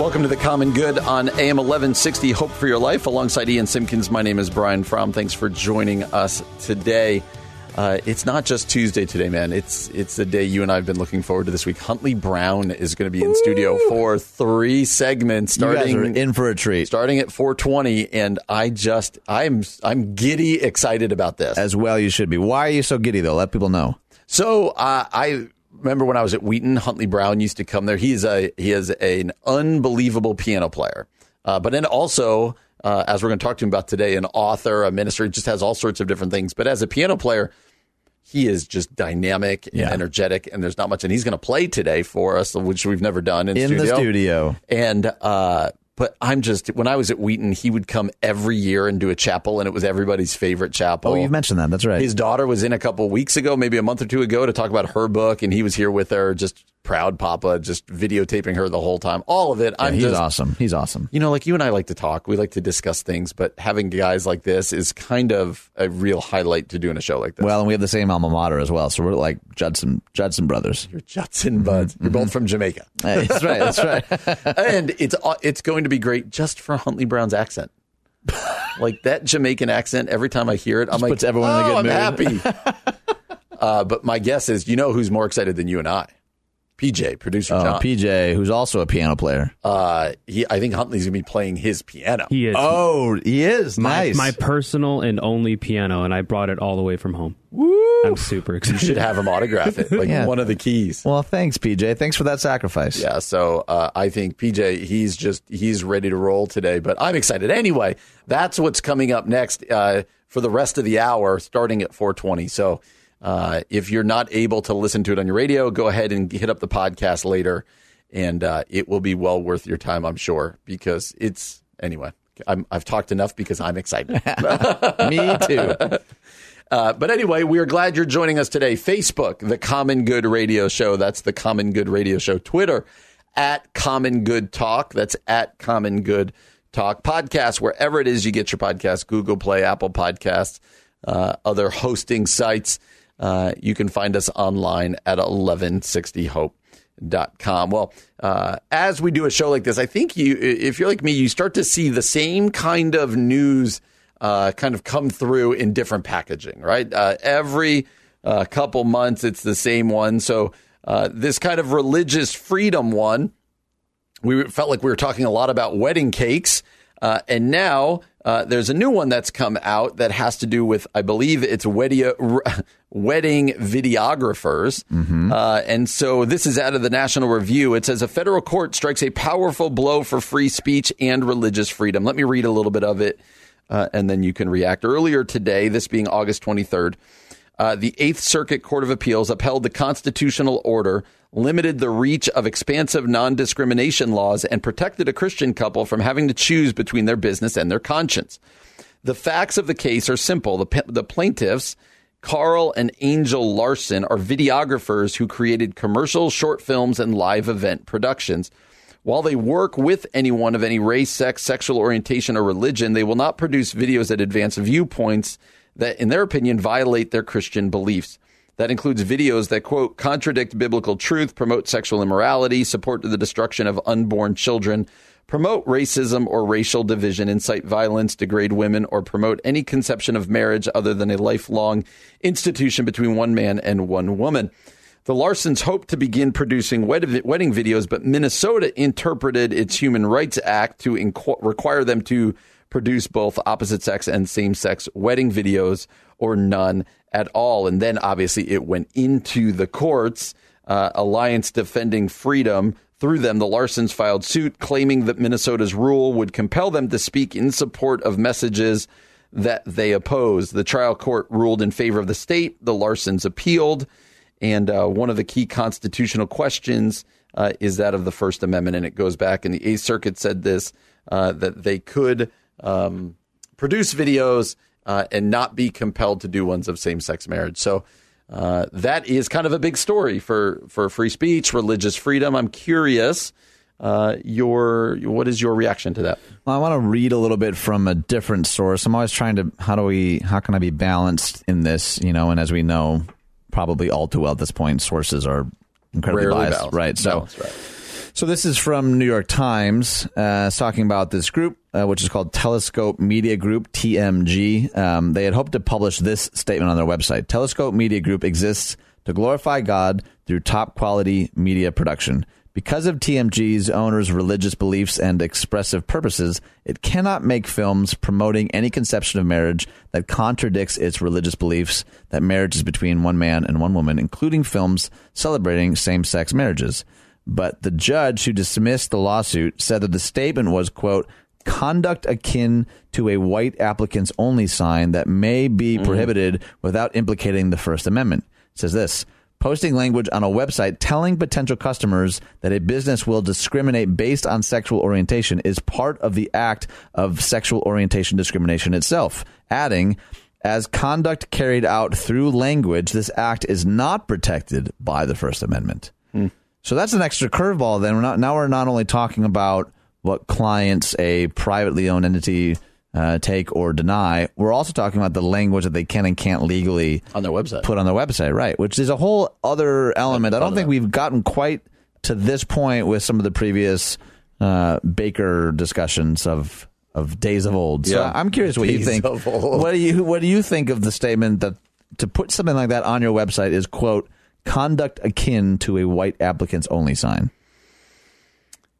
Welcome to The Common Good on AM 1160, Hope for Your Life. Alongside Ian Simkins, my name is Brian Fromm. Thanks for joining us today. It's not just Tuesday today, man. It's the day you and I have been looking forward to this week. Huntley Brown is going to be in studio for three segments. You guys are in for a treat. Starting at 4:20, and I'm giddy excited about this. As well you should be. Why are you so giddy, though? Let people know. So I remember when I was at Wheaton, Huntley Brown used to come there. He is an unbelievable piano player, but then also, as we're going to talk to him about today, an author, a minister, just has all sorts of different things. But as a piano player, he is just dynamic and energetic, and there's not much. And he's going to play today for us, which we've never done in the studio. And but I'm just, when I was at Wheaton, he would come every year and do a chapel, and it was everybody's favorite chapel. Oh, you've mentioned that. That's right. His daughter was in a couple of weeks ago, maybe a month or two ago, to talk about her book, and he was here with her, just proud papa, just videotaping her the whole time. All of it. Yeah, he's awesome. You know, like you and I like to talk. We like to discuss things, but having guys like this is kind of a real highlight to do in a show like this. Well, and we have the same alma mater as well, so we're like Judson brothers. You're Judson buds. Mm-hmm. You're both from Jamaica. Hey, that's right. And it's going to be great just for Huntley Brown's accent. Like that Jamaican accent, every time I hear it, I'm just like, puts everyone in a good mood. I'm happy. But my guess is, you know who's more excited than you and I? PJ, producer John. PJ, who's also a piano player. I think Huntley's going to be playing his piano. He is. Oh, he is. Nice. My personal and only piano, and I brought it all the way from home. Woo! I'm super excited. You should have him autograph it, like one of the keys. Well, thanks, PJ. Thanks for that sacrifice. Yeah, so I think PJ, he's ready to roll today, but I'm excited. Anyway, that's what's coming up next for the rest of the hour, starting at 4:20, so... if you're not able to listen to it on your radio, go ahead and hit up the podcast later, and it will be well worth your time, I'm sure, because it's... Anyway, I've talked enough because I'm excited. Me too. But anyway, we are glad you're joining us today. Facebook, The Common Good Radio Show. That's The Common Good Radio Show. Twitter, @CommonGoodTalk. That's @CommonGoodTalk. Podcast, wherever it is you get your podcast, Google Play, Apple Podcasts, other hosting sites. You can find us online at 1160hope.com. Well, as we do a show like this, I think if you're like me, you start to see the same kind of news kind of come through in different packaging, right? Every couple months, it's the same one. So this kind of religious freedom one, we felt like we were talking a lot about wedding cakes. And now there's a new one that's come out that has to do with, I believe it's wedding videographers. Mm-hmm. And so this is out of the National Review. It says a federal court strikes a powerful blow for free speech and religious freedom. Let me read a little bit of it, and then you can react. Earlier today, this being August 23rd, the Eighth Circuit Court of Appeals upheld the constitutional order, limited the reach of expansive non-discrimination laws, and protected a Christian couple from having to choose between their business and their conscience. The facts of the case are simple. The plaintiffs, Carl and Angel Larson, are videographers who created commercials, short films, and live event productions. While they work with anyone of any race, sex, sexual orientation, or religion, they will not produce videos that advance viewpoints that, in their opinion, violate their Christian beliefs. That includes videos that, quote, contradict biblical truth, promote sexual immorality, support the destruction of unborn children, promote racism or racial division, incite violence, degrade women, or promote any conception of marriage other than a lifelong institution between one man and one woman. The Larsons hoped to begin producing wedding videos, but Minnesota interpreted its Human Rights Act to require them to produce both opposite sex and same sex wedding videos or none at all. And then obviously it went into the courts. Alliance Defending Freedom, through them, the Larsons filed suit claiming that Minnesota's rule would compel them to speak in support of messages that they opposed. The trial court ruled in favor of the state. The Larsons appealed. And one of the key constitutional questions is that of the First Amendment. And it goes back, and the Eighth Circuit said this, that they could produce videos and not be compelled to do ones of same-sex marriage. So that is kind of a big story for free speech, religious freedom. I'm curious, what is your reaction to that? Well, I want to read a little bit from a different source. I'm always trying to, how can I be balanced in this, you know, and as we know, probably all too well at this point, sources are incredibly biased, right? So this is from New York Times, talking about this group, which is called Telescope Media Group, TMG. They had hoped to publish this statement on their website. Telescope Media Group exists to glorify God through top quality media production. Because of TMG's owners' religious beliefs and expressive purposes, it cannot make films promoting any conception of marriage that contradicts its religious beliefs that marriage is between one man and one woman, including films celebrating same-sex marriages. But the judge who dismissed the lawsuit said that the statement was, quote, conduct akin to a white applicants only sign that may be prohibited without implicating the First Amendment. It says this. Posting language on a website telling potential customers that a business will discriminate based on sexual orientation is part of the act of sexual orientation discrimination itself. Adding, as conduct carried out through language, this act is not protected by the First Amendment. So that's an extra curveball. Then we're not only talking about what clients a privately owned entity take or deny. We're also talking about the language that they can and can't legally on their website. Put on their website, right? Which is a whole other element. I don't think we've gotten quite to this point with some of the previous Baker discussions of days of old. So yeah. I'm curious what you think. What do you think of the statement that to put something like that on your website is, quote, conduct akin to a white applicants only sign?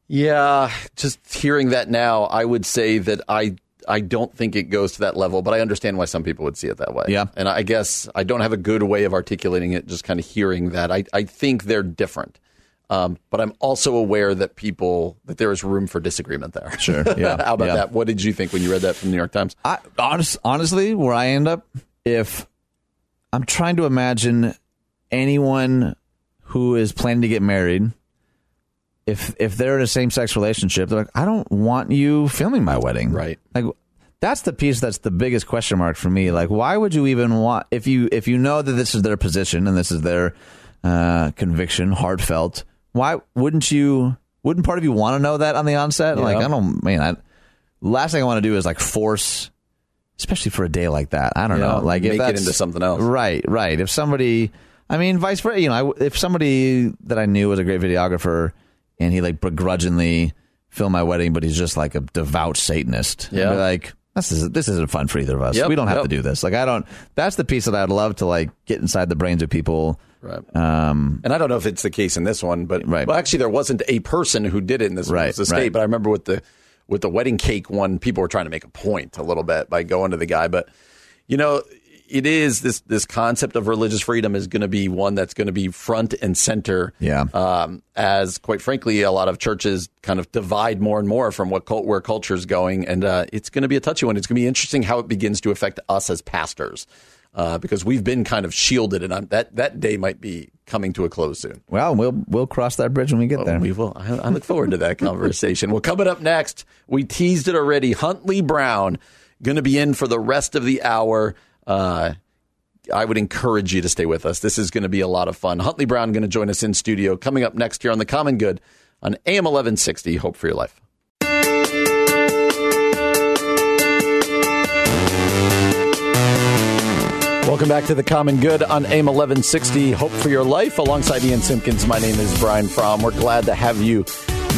Yeah, just hearing that now, I would say that I don't think it goes to that level, but I understand why some people would see it that way. Yeah. And I guess I don't have a good way of articulating it, just kind of hearing that. I think they're different. But I'm also aware that there is room for disagreement there. Sure. Yeah. How about that? What did you think when you read that from the New York Times? Honestly, where I end up, if I'm trying to imagine anyone who is planning to get married, if they're in a same-sex relationship, they're like, I don't want you filming my wedding. Right. Like, that's the piece that's the biggest question mark for me. Like, why would you even want, if you know that this is their position and this is their conviction, heartfelt, why wouldn't part of you want to know that on the onset? Yeah. Like, last thing I want to do is like force, especially for a day like that. I don't know. Like, make it into something else. Right, right. If somebody, vice versa, if somebody that I knew was a great videographer, and he like begrudgingly filmed my wedding, but he's just like a devout Satanist. Yeah. Like, this isn't fun for either of us. Yep, we don't have to do this. Like, that's the piece that I'd love to like get inside the brains of people. Right. And I don't know if it's the case in this one, but well, actually there wasn't a person who did it in this one. It was the state, but I remember with the wedding cake one, people were trying to make a point a little bit by going to the guy. But it is this concept of religious freedom is going to be one that's going to be front and center. Yeah. As quite frankly, a lot of churches kind of divide more and more from where culture is going. And it's going to be a touchy one. It's going to be interesting how it begins to affect us as pastors, because we've been kind of shielded. And that day might be coming to a close soon. Well, we'll cross that bridge when we get there. We will. I look forward to that conversation. Well, coming up next, we teased it already. Huntley Brown going to be in for the rest of the hour. I would encourage you to stay with us. This is going to be a lot of fun. Huntley Brown going to join us in studio coming up next here on The Common Good on AM 1160. Hope for your life. Welcome back to The Common Good on AM 1160. Hope for your life. Alongside Ian Simpkins, my name is Brian Fromm. We're glad to have you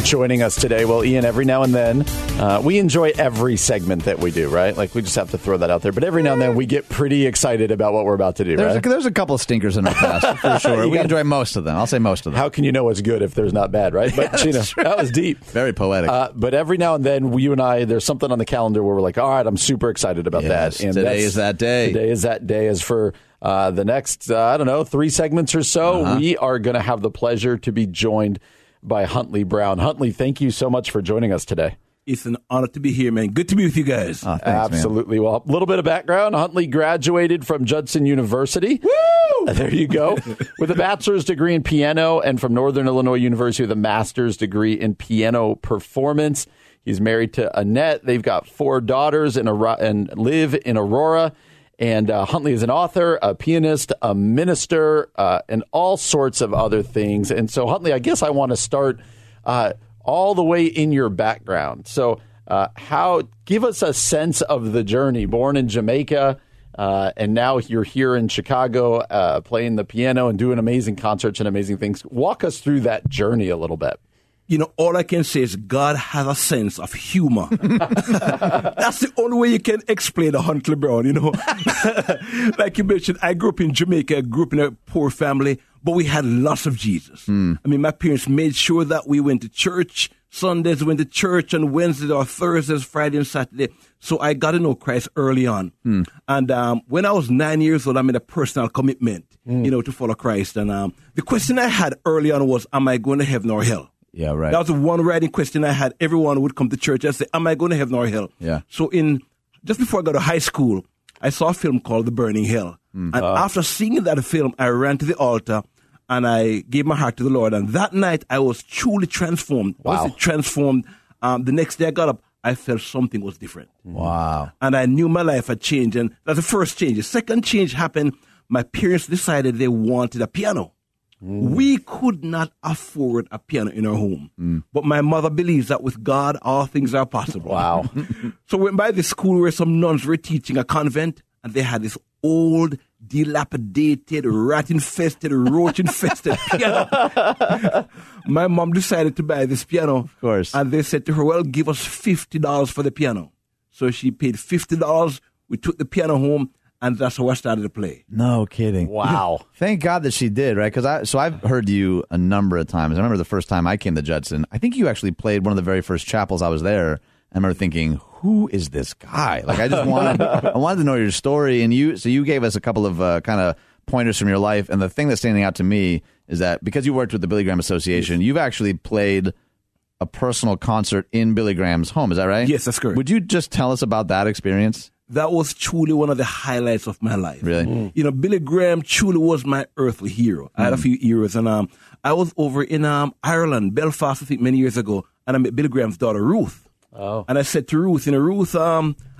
joining us today. Well, Ian, every now and then, we enjoy every segment that we do, right? Like, we just have to throw that out there. But every now and then, we get pretty excited about what we're about to do, right? There's a couple of stinkers in our past, for sure. We enjoy most of them. I'll say most of them. How can you know what's good if there's not bad, right? But, yeah, you know, that was deep. Very poetic. But every now and then, you and I, there's something on the calendar where we're like, all right, I'm super excited about that. And today is that day. Today is that day. As for the next, I don't know, three segments or so, we are going to have the pleasure to be joined by Huntley Brown. Huntley, thank you so much for joining us today. It's an honor to be here, man. Good to be with you guys. Oh, thanks, absolutely. Man. Well, a little bit of background. Huntley graduated from Judson University. Woo! There you go. With a bachelor's degree in piano, and from Northern Illinois University with a master's degree in piano performance. He's married to Annette. They've got four daughters and live in Aurora. And Huntley is an author, a pianist, a minister, and all sorts of other things. And so, Huntley, I guess I want to start all the way in your background. So give us a sense of the journey. Born in Jamaica, and now you're here in Chicago playing the piano and doing amazing concerts and amazing things. Walk us through that journey a little bit. You know, all I can say is God has a sense of humor. That's the only way you can explain a Huntley Brown, you know. Like you mentioned, I grew up in Jamaica. I grew up in a poor family, but we had lots of Jesus. Mm. I mean, my parents made sure that we went to church. Sundays we went to church, and Wednesdays or Thursdays, Friday and Saturday. So I got to know Christ early on. Mm. And when I was 9 years old, I made a personal commitment, you know, to follow Christ. And the question I had early on was, am I going to heaven or hell? Yeah, right. That was the one writing question I had. Everyone would come to church and say, am I going to heaven or hell? Yeah. So just before I got to high school, I saw a film called The Burning Hell. Mm-hmm. And after seeing that film, I ran to the altar and I gave my heart to the Lord. And that night, I was truly transformed. Wow. I was transformed. The next day I got up, I felt something was different. Wow. And I knew my life had changed. And that's the first change. The second change happened. My parents decided they wanted a piano. We could not afford a piano in our home. Mm. But my mother believes that with God, all things are possible. Wow. So we went by this school where some nuns were teaching a convent, and they had this old, dilapidated, rat-infested, roach-infested piano. My mom decided to buy this piano. Of course. And they said to her, well, give us $50 for the piano. So she paid $50. We took the piano home. And that's how I started to play. No kidding. Wow. Thank God that she did, right? Because I've heard you a number of times. I remember the first time I came to Judson, I think you actually played one of the very first chapels I was there. I remember thinking, who is this guy? Like, I just wanted to know your story. And you gave us a couple of kind of pointers from your life. And the thing that's standing out to me is that because you worked with the Billy Graham Association, you've actually played a personal concert in Billy Graham's home. Is that right? Yes, that's correct. Would you just tell us about that experience? That was truly one of the highlights of my life. Really? Mm. You know, Billy Graham truly was my earthly hero. I had a few heroes, and I was over in Ireland, Belfast, I think, many years ago, and I met Billy Graham's daughter, Ruth. Oh. And I said to Ruth, you know, Ruth,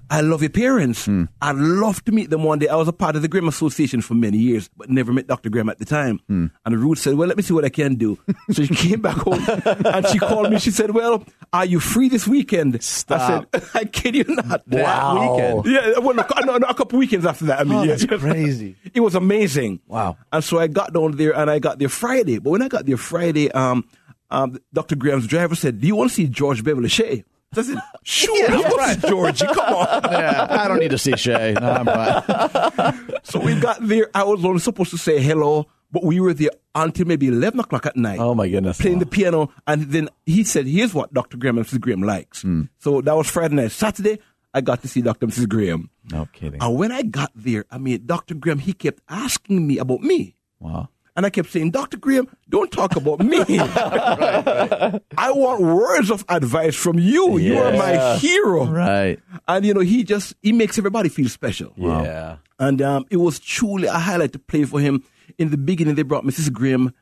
I love your parents. Mm. I'd love to meet them one day. I was a part of the Graham Association for many years, but never met Dr. Graham at the time. Mm. And Ruth said, well, let me see what I can do. So she came back home and she called me. She said, well, are you free this weekend? Stop. I said, I kid you not. Wow. That weekend. Yeah, well, a couple weekends after that. I mean, that's crazy. It was amazing. Wow. And so I got down there and I got there Friday. But when I got there Friday, Dr. Graham's driver said, do you want to see George Beverly Shea? I said, sure, that's right, Georgie, come on. Yeah, I don't need to see Shay. No, I'm fine. So we got there. I was only supposed to say hello, but we were there until maybe 11 o'clock at night. Oh, my goodness. Playing the piano. And then he said, here's what Dr. Graham and Mrs. Graham likes. Mm. So that was Friday night. Saturday, I got to see Dr. and Mrs. Graham. No kidding. And when I got there, I mean, Dr. Graham, he kept asking me about me. Wow. And I kept saying, Dr. Graham, don't talk about me. Right. I want words of advice from you. Yeah. You are my hero. Right. And, you know, he makes everybody feel special. Yeah. Wow. And it was truly a highlight to play for him. In the beginning, they brought Mrs. Graham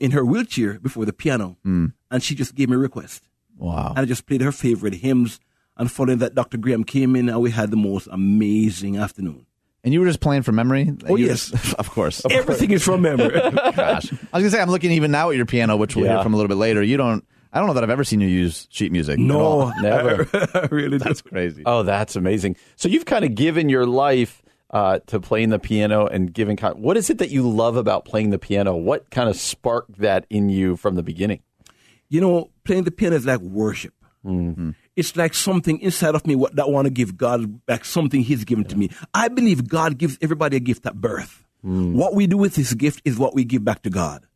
in her wheelchair before the piano. Mm. And she just gave me a request. Wow. And I just played her favorite hymns. And following that, Dr. Graham came in, and we had the most amazing afternoon. And you were just playing from memory? Oh, yes. Of course. Everything is from memory. Gosh. I was going to say, I'm looking even now at your piano, which we'll hear from a little bit later. I don't know that I've ever seen you use sheet music. No, never. I really That's crazy. Oh, that's amazing. So you've kind of given your life to playing the piano and giving. What is it that you love about playing the piano? What kind of sparked that in you from the beginning? You know, Playing the piano is like worship. Mm-hmm. It's like something inside of me that I want to give God back, something he's given to me. I believe God gives everybody a gift at birth. Mm. What we do with this gift is what we give back to God.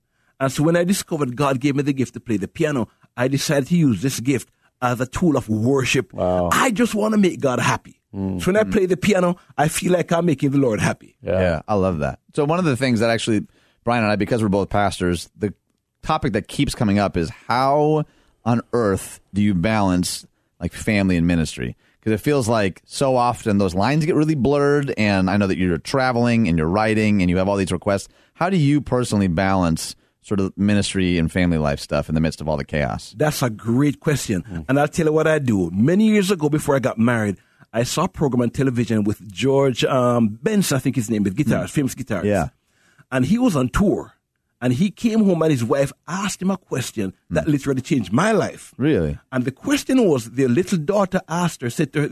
And so when I discovered God gave me the gift to play the piano, I decided to use this gift as a tool of worship. Wow. I just want to make God happy. Mm. So when I play the piano, I feel like I'm making the Lord happy. Yeah, I love that. So one of the things that actually, Brian and I, because we're both pastors, the topic that keeps coming up is how on earth do you balance like family and ministry? Because it feels like so often those lines get really blurred, and I know that you're traveling and you're writing and you have all these requests. How do you personally balance sort of ministry and family life stuff in the midst of all the chaos? That's a great question. Mm. And I'll tell you what I do. Many years ago, before I got married, I saw a program on television with George Benson, I think his name is, guitarist, famous guitarist. Yeah. And he was on tour. And he came home and his wife asked him a question that literally changed my life. Really? And the question was, their little daughter asked her, said to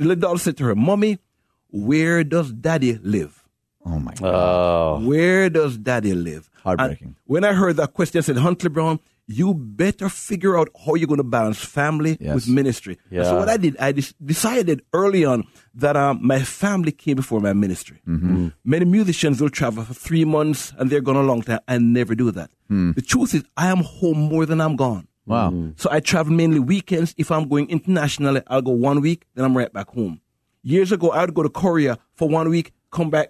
her, Mommy, where does daddy live? Oh, my God. Oh. Where does daddy live? Heartbreaking. And when I heard that question, I said, Huntley Brown, you better figure out how you're going to balance family with ministry. Yeah. So what I did, I decided early on that my family came before my ministry. Mm-hmm. Many musicians will travel for 3 months and they're gone a long time. I never do that. Mm. The truth is I am home more than I'm gone. Wow. Mm. So I travel mainly weekends. If I'm going internationally, I'll go 1 week, then I'm right back home. Years ago, I would go to Korea for 1 week, come back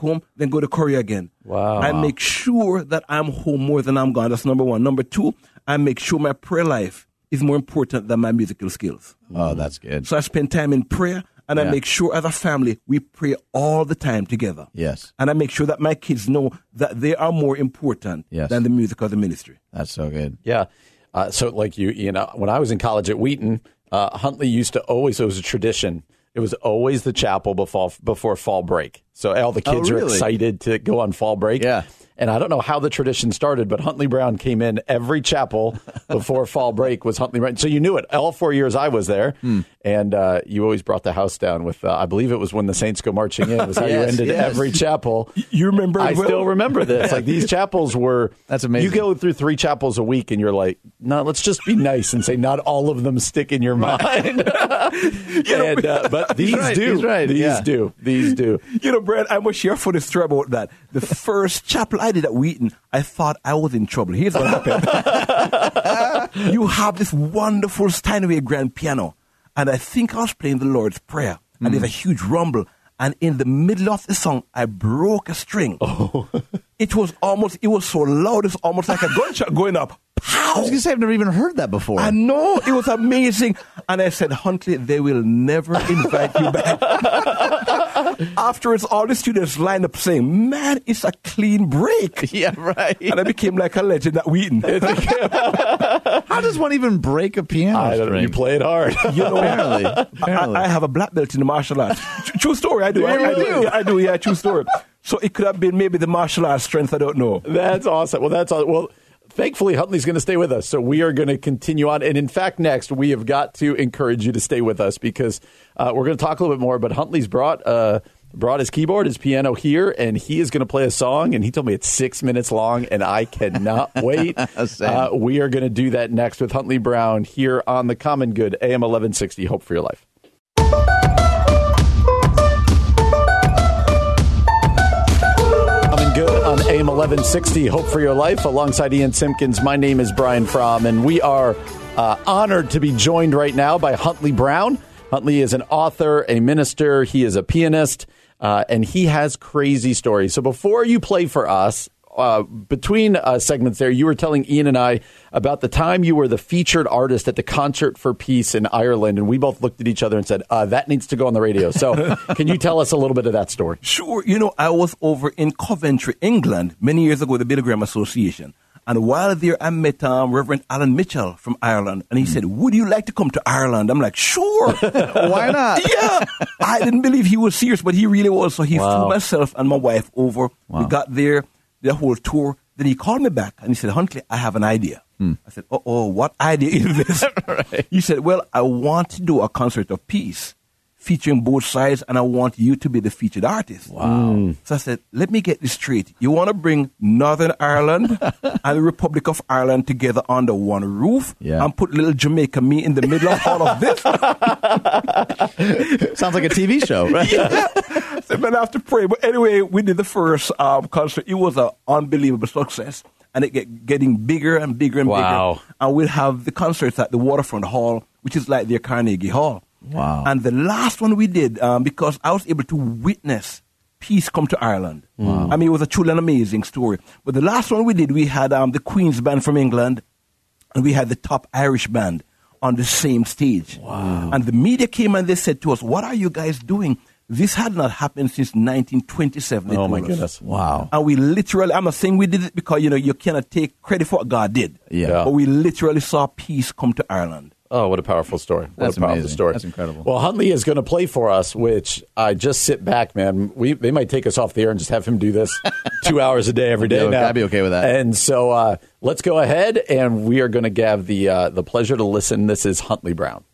home, then go to Korea again. Wow. I make sure that I'm home more than I'm gone. That's number one. Number two, I make sure my prayer life is more important than my musical skills. Oh, that's good. So I spend time in prayer, and I make sure as a family, we pray all the time together. Yes. And I make sure that my kids know that they are more important than the music or the ministry. That's so good. Yeah. So like you know, when I was in college at Wheaton, Huntley used to always, it was a tradition, it was always the chapel before fall break. So all the kids are excited to go on fall break. Yeah. And I don't know how the tradition started, but Huntley Brown came in every chapel before fall break was Huntley Brown. So you knew it. All 4 years I was there. Mm. And you always brought the house down with, I believe it was When the Saints Go Marching In. It was how you ended every chapel. You remember? I still remember this. Like these chapels were. That's amazing. You go through 3 chapels a week and you're like, no, let's just be nice and say not all of them stick in your mind. And, but these do. Right. These do. You know, Brad, I must share for this story about that. The first chapel I did at Wheaton, I thought I was in trouble. Here's what happened. You have this wonderful Steinway grand piano, and I think I was playing the Lord's Prayer, and there's a huge rumble, and in the middle of the song, I broke a string. Oh. It was so loud, it was almost like a gunshot going up. Pow! I was going to say, I've never even heard that before. I know. It was amazing. And I said, Huntley, they will never invite you back. Afterwards, all the students lined up saying, man, it's a clean break. Yeah, right. And I became like a legend at Wheaton. How does one even break a piano string? You play it hard. You know, apparently. I have a black belt in the martial arts. True story. I do. I do. Yeah, true story. So it could have been maybe the martial arts strength. I don't know. That's awesome. Well, that's awesome. Well, thankfully, Huntley's going to stay with us, so we are going to continue on. And in fact, next, we have got to encourage you to stay with us because we're going to talk a little bit more. But Huntley's brought his keyboard, his piano here, and he is going to play a song. And he told me it's 6 minutes long, and I cannot wait. We are going to do that next with Huntley Brown here on The Common Good, AM 1160, Hope for Your Life. Good on AM 1160, Hope for Your Life. Alongside Ian Simpkins, my name is Brian Fromm, and we are honored to be joined right now by Huntley Brown. Huntley is an author, a minister, he is a pianist, and he has crazy stories. So before you play for us, between segments there, you were telling Ian and I about the time you were the featured artist at the Concert for Peace in Ireland, and we both looked at each other and said, that needs to go on the radio. So can you tell us a little bit of that story? Sure. You know, I was over in Coventry, England, many years ago with the Billy Graham Association. And while there, I met Reverend Alan Mitchell from Ireland. And he said, would you like to come to Ireland? I'm like, sure. Why not? Yeah. I didn't believe he was serious, but he really was. So he flew myself and my wife over. Wow. We got there. The whole tour. Then he called me back and he said, Huntley, I have an idea. I said, what idea is this? Right. He said, well, I want to do a concert of peace. featuring both sides, and I want you to be the featured artist. Wow. So I said, let me get this straight. You want to bring Northern Ireland and the Republic of Ireland together under one roof and put little Jamaica me in the middle of all of this? Sounds like a TV show, right? So I'm going to have to pray. But anyway, we did the first concert. It was an unbelievable success, and it getting bigger and bigger and bigger. And we'll have the concerts at the Waterfront Hall, which is like their Carnegie Hall. Wow. And the last one we did, because I was able to witness peace come to Ireland. Wow. I mean, it was a truly an amazing story. But the last one we did, we had the Queen's Band from England, and we had the top Irish band on the same stage. Wow. And the media came and they said to us, what are you guys doing? This had not happened since 1927. Oh, my goodness. Wow. And we literally, I'm not saying we did it because, you know, you cannot take credit for what God did. Yeah. But we literally saw peace come to Ireland. Oh, what a powerful story. That's amazing. That's incredible. Well, Huntley is going to play for us, which I just sit back, man. They might take us off the air and just have him do this 2 hours a day every day now. I'd be okay with that. And so let's go ahead, and we are going to have the pleasure to listen. This is Huntley Brown.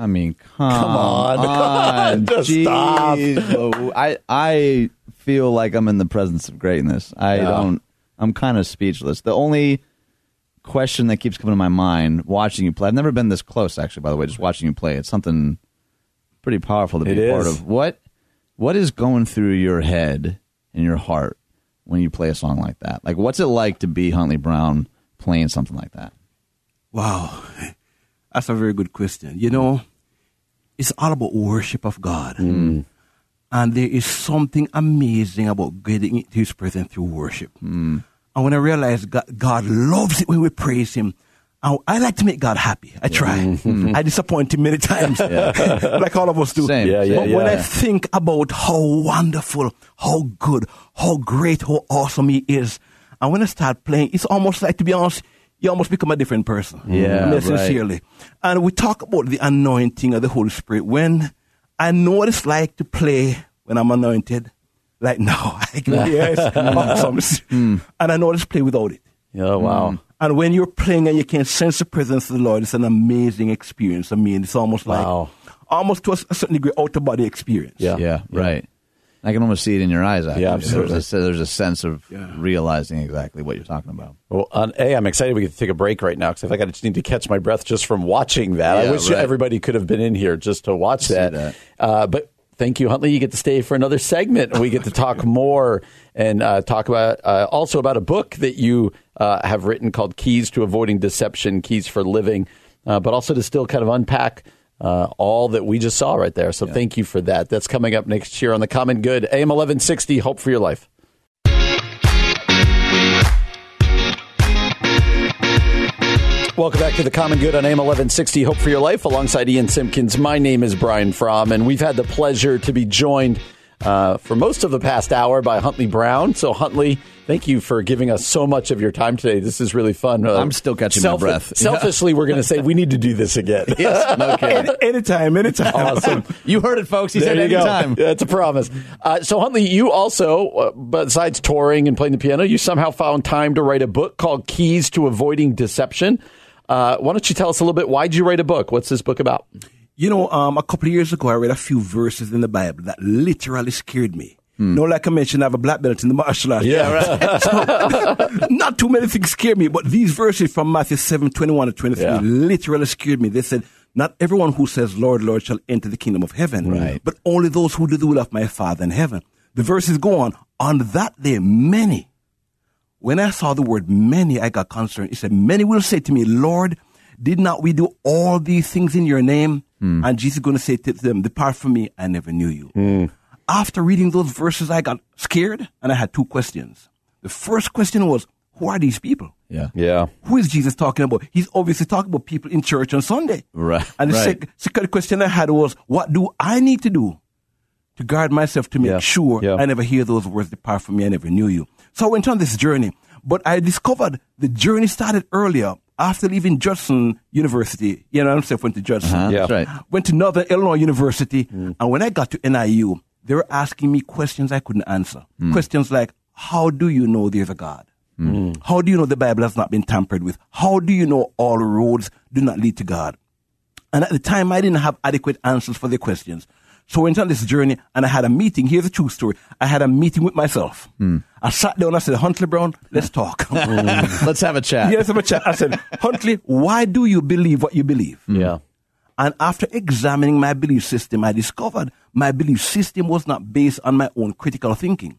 I mean, come on. Just stop. I feel like I'm in the presence of greatness. I'm kind of speechless. The only question that keeps coming to my mind watching you play, I've never been this close, actually, by the way, just watching you play. It's something pretty powerful to be a part of. What is going through your head and your heart when you play a song like that? Like, what's it like to be Huntley Brown playing something like that? Wow. That's a very good question. You know, it's all about worship of God. Mm. And there is something amazing about getting into his presence through worship. Mm. And when I realized God loves it when we praise him, I like to make God happy. I try. Mm-hmm. I disappoint him many times, like all of us do. But when I think about how wonderful, how good, how great, how awesome he is, and when I start playing, it's almost like, to be honest, you almost become a different person. Yeah, I mean, sincerely. Right. And we talk about the anointing of the Holy Spirit. When I know what it's like to play when I'm anointed, like now, I can hear it's awesome. Mm. And I know what it's play without it. Oh, wow. Mm. And when you're playing and you can sense the presence of the Lord, it's an amazing experience. I mean, it's almost like, almost to a certain degree, out-of-body experience. Yeah, right. I can almost see it in your eyes, actually. Yeah, absolutely. There's a sense of realizing exactly what you're talking about. Well, I'm excited we get to take a break right now because I feel like I just need to catch my breath just from watching that. Yeah, I wish everybody could have been in here just to watch that. But thank you, Huntley. You get to stay for another segment. We get to talk more and talk about also about a book that you have written called Keys to Avoiding Deception, Keys for Living, but also to still kind of unpack all that we just saw right there. So thank you for that. That's coming up next year on The Common Good. AM 1160, Hope for Your Life. Welcome back to The Common Good on AM 1160, Hope for Your Life. Alongside Ian Simpkins, my name is Brian Fromm, and we've had the pleasure to be joined for most of the past hour by Huntley Brown. So, Huntley, thank you for giving us so much of your time today. This is really fun. I'm still catching my breath. Selfishly, we're going to say we need to do this again. Yes, no kidding. Anytime. Awesome. You heard it, folks. He said anytime. That's a promise. So, Huntley, you also, besides touring and playing the piano, you somehow found time to write a book called Keys to Avoiding Deception. Why don't you tell us a little bit, why'd you write a book? What's this book about? You know, a couple of years ago, I read a few verses in the Bible that literally scared me. Mm. No, like I mentioned, I have a black belt in the martial arts. Yeah, right. So, not too many things scare me, but these verses from Matthew 7, 21 to 23 literally scared me. They said, not everyone who says, Lord, Lord, shall enter the kingdom of heaven, but only those who do the will of my Father in heaven. The verses go on that day, many. When I saw the word many, I got concerned. It said, many will say to me, Lord, did not we do all these things in your name? Mm. And Jesus is going to say to them, depart from me, I never knew you. Mm. After reading those verses, I got scared, and I had two questions. The first question was, who are these people? Yeah. Who is Jesus talking about? He's obviously talking about people in church on Sunday. Right. And the second question I had was, what do I need to do to guard myself to make sure I never hear those words, depart from me, I never knew you? So I went on this journey, but I discovered the journey started earlier. After leaving Judson University, went to Judson. Went to Northern Illinois University. Mm. And when I got to NIU, they were asking me questions I couldn't answer. Mm. Questions like, how do you know there's a God? Mm. How do you know the Bible has not been tampered with? How do you know all roads do not lead to God? And at the time, I didn't have adequate answers for their questions. So I went on this journey, and I had a meeting. Here's a true story. I had a meeting with myself. Mm. I sat down and I said, Huntley Brown, let's talk. Let's have a chat. I said, Huntley, why do you believe what you believe? Yeah. And after examining my belief system, I discovered my belief system was not based on my own critical thinking,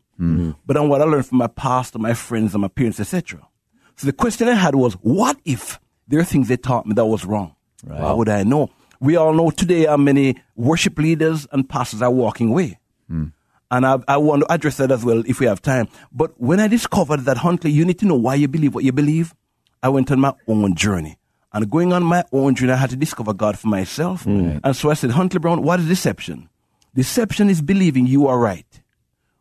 but on what I learned from my pastor, my friends, and my parents, etc. So the question I had was, what if there are things they taught me that was wrong? Right. How would I know? We all know today how many worship leaders and pastors are walking away. Mm. And I want to address that as well if we have time. But when I discovered that, Huntley, you need to know why you believe what you believe, I went on my own journey. And going on my own journey, I had to discover God for myself. Mm. And so I said, Huntley Brown, what is deception? Deception is believing you are right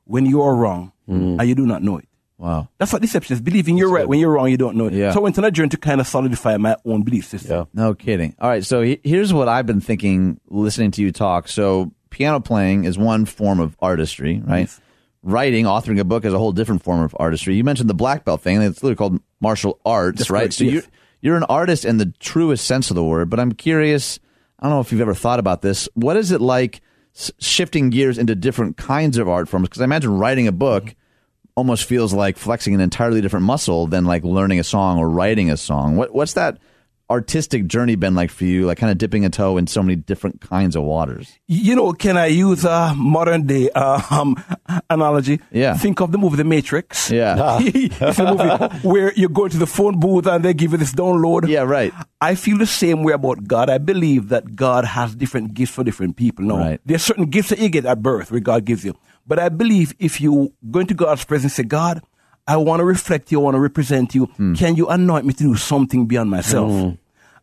when you are wrong and you do not know it. Wow. That's what deception is, believing you're right when you're wrong, you don't know it. Yeah. So I went on a journey to kind of solidify my own belief system. Yeah. No kidding. All right, so here's what I've been thinking listening to you talk. So piano playing is one form of artistry, right? Yes. Writing, authoring a book is a whole different form of artistry. You mentioned the black belt thing. It's literally called martial arts, That's right? Correct. So you're an artist in the truest sense of the word, but I'm curious, I don't know if you've ever thought about this. What is it like shifting gears into different kinds of art forms? Because I imagine writing a book almost feels like flexing an entirely different muscle than like learning a song or writing a song. What's that artistic journey been like for you, like kind of dipping a toe in so many different kinds of waters? You know, can I use a modern day analogy? Yeah. Think of the movie The Matrix. Yeah. It's a movie where you go to the phone booth and they give you this download. Yeah, right. I feel the same way about God. I believe that God has different gifts for different people. No, right. There are certain gifts that you get at birth where God gives you. But I believe if you go into God's presence and say, God, I want to reflect you. I want to represent you. Can you anoint me to do something beyond myself?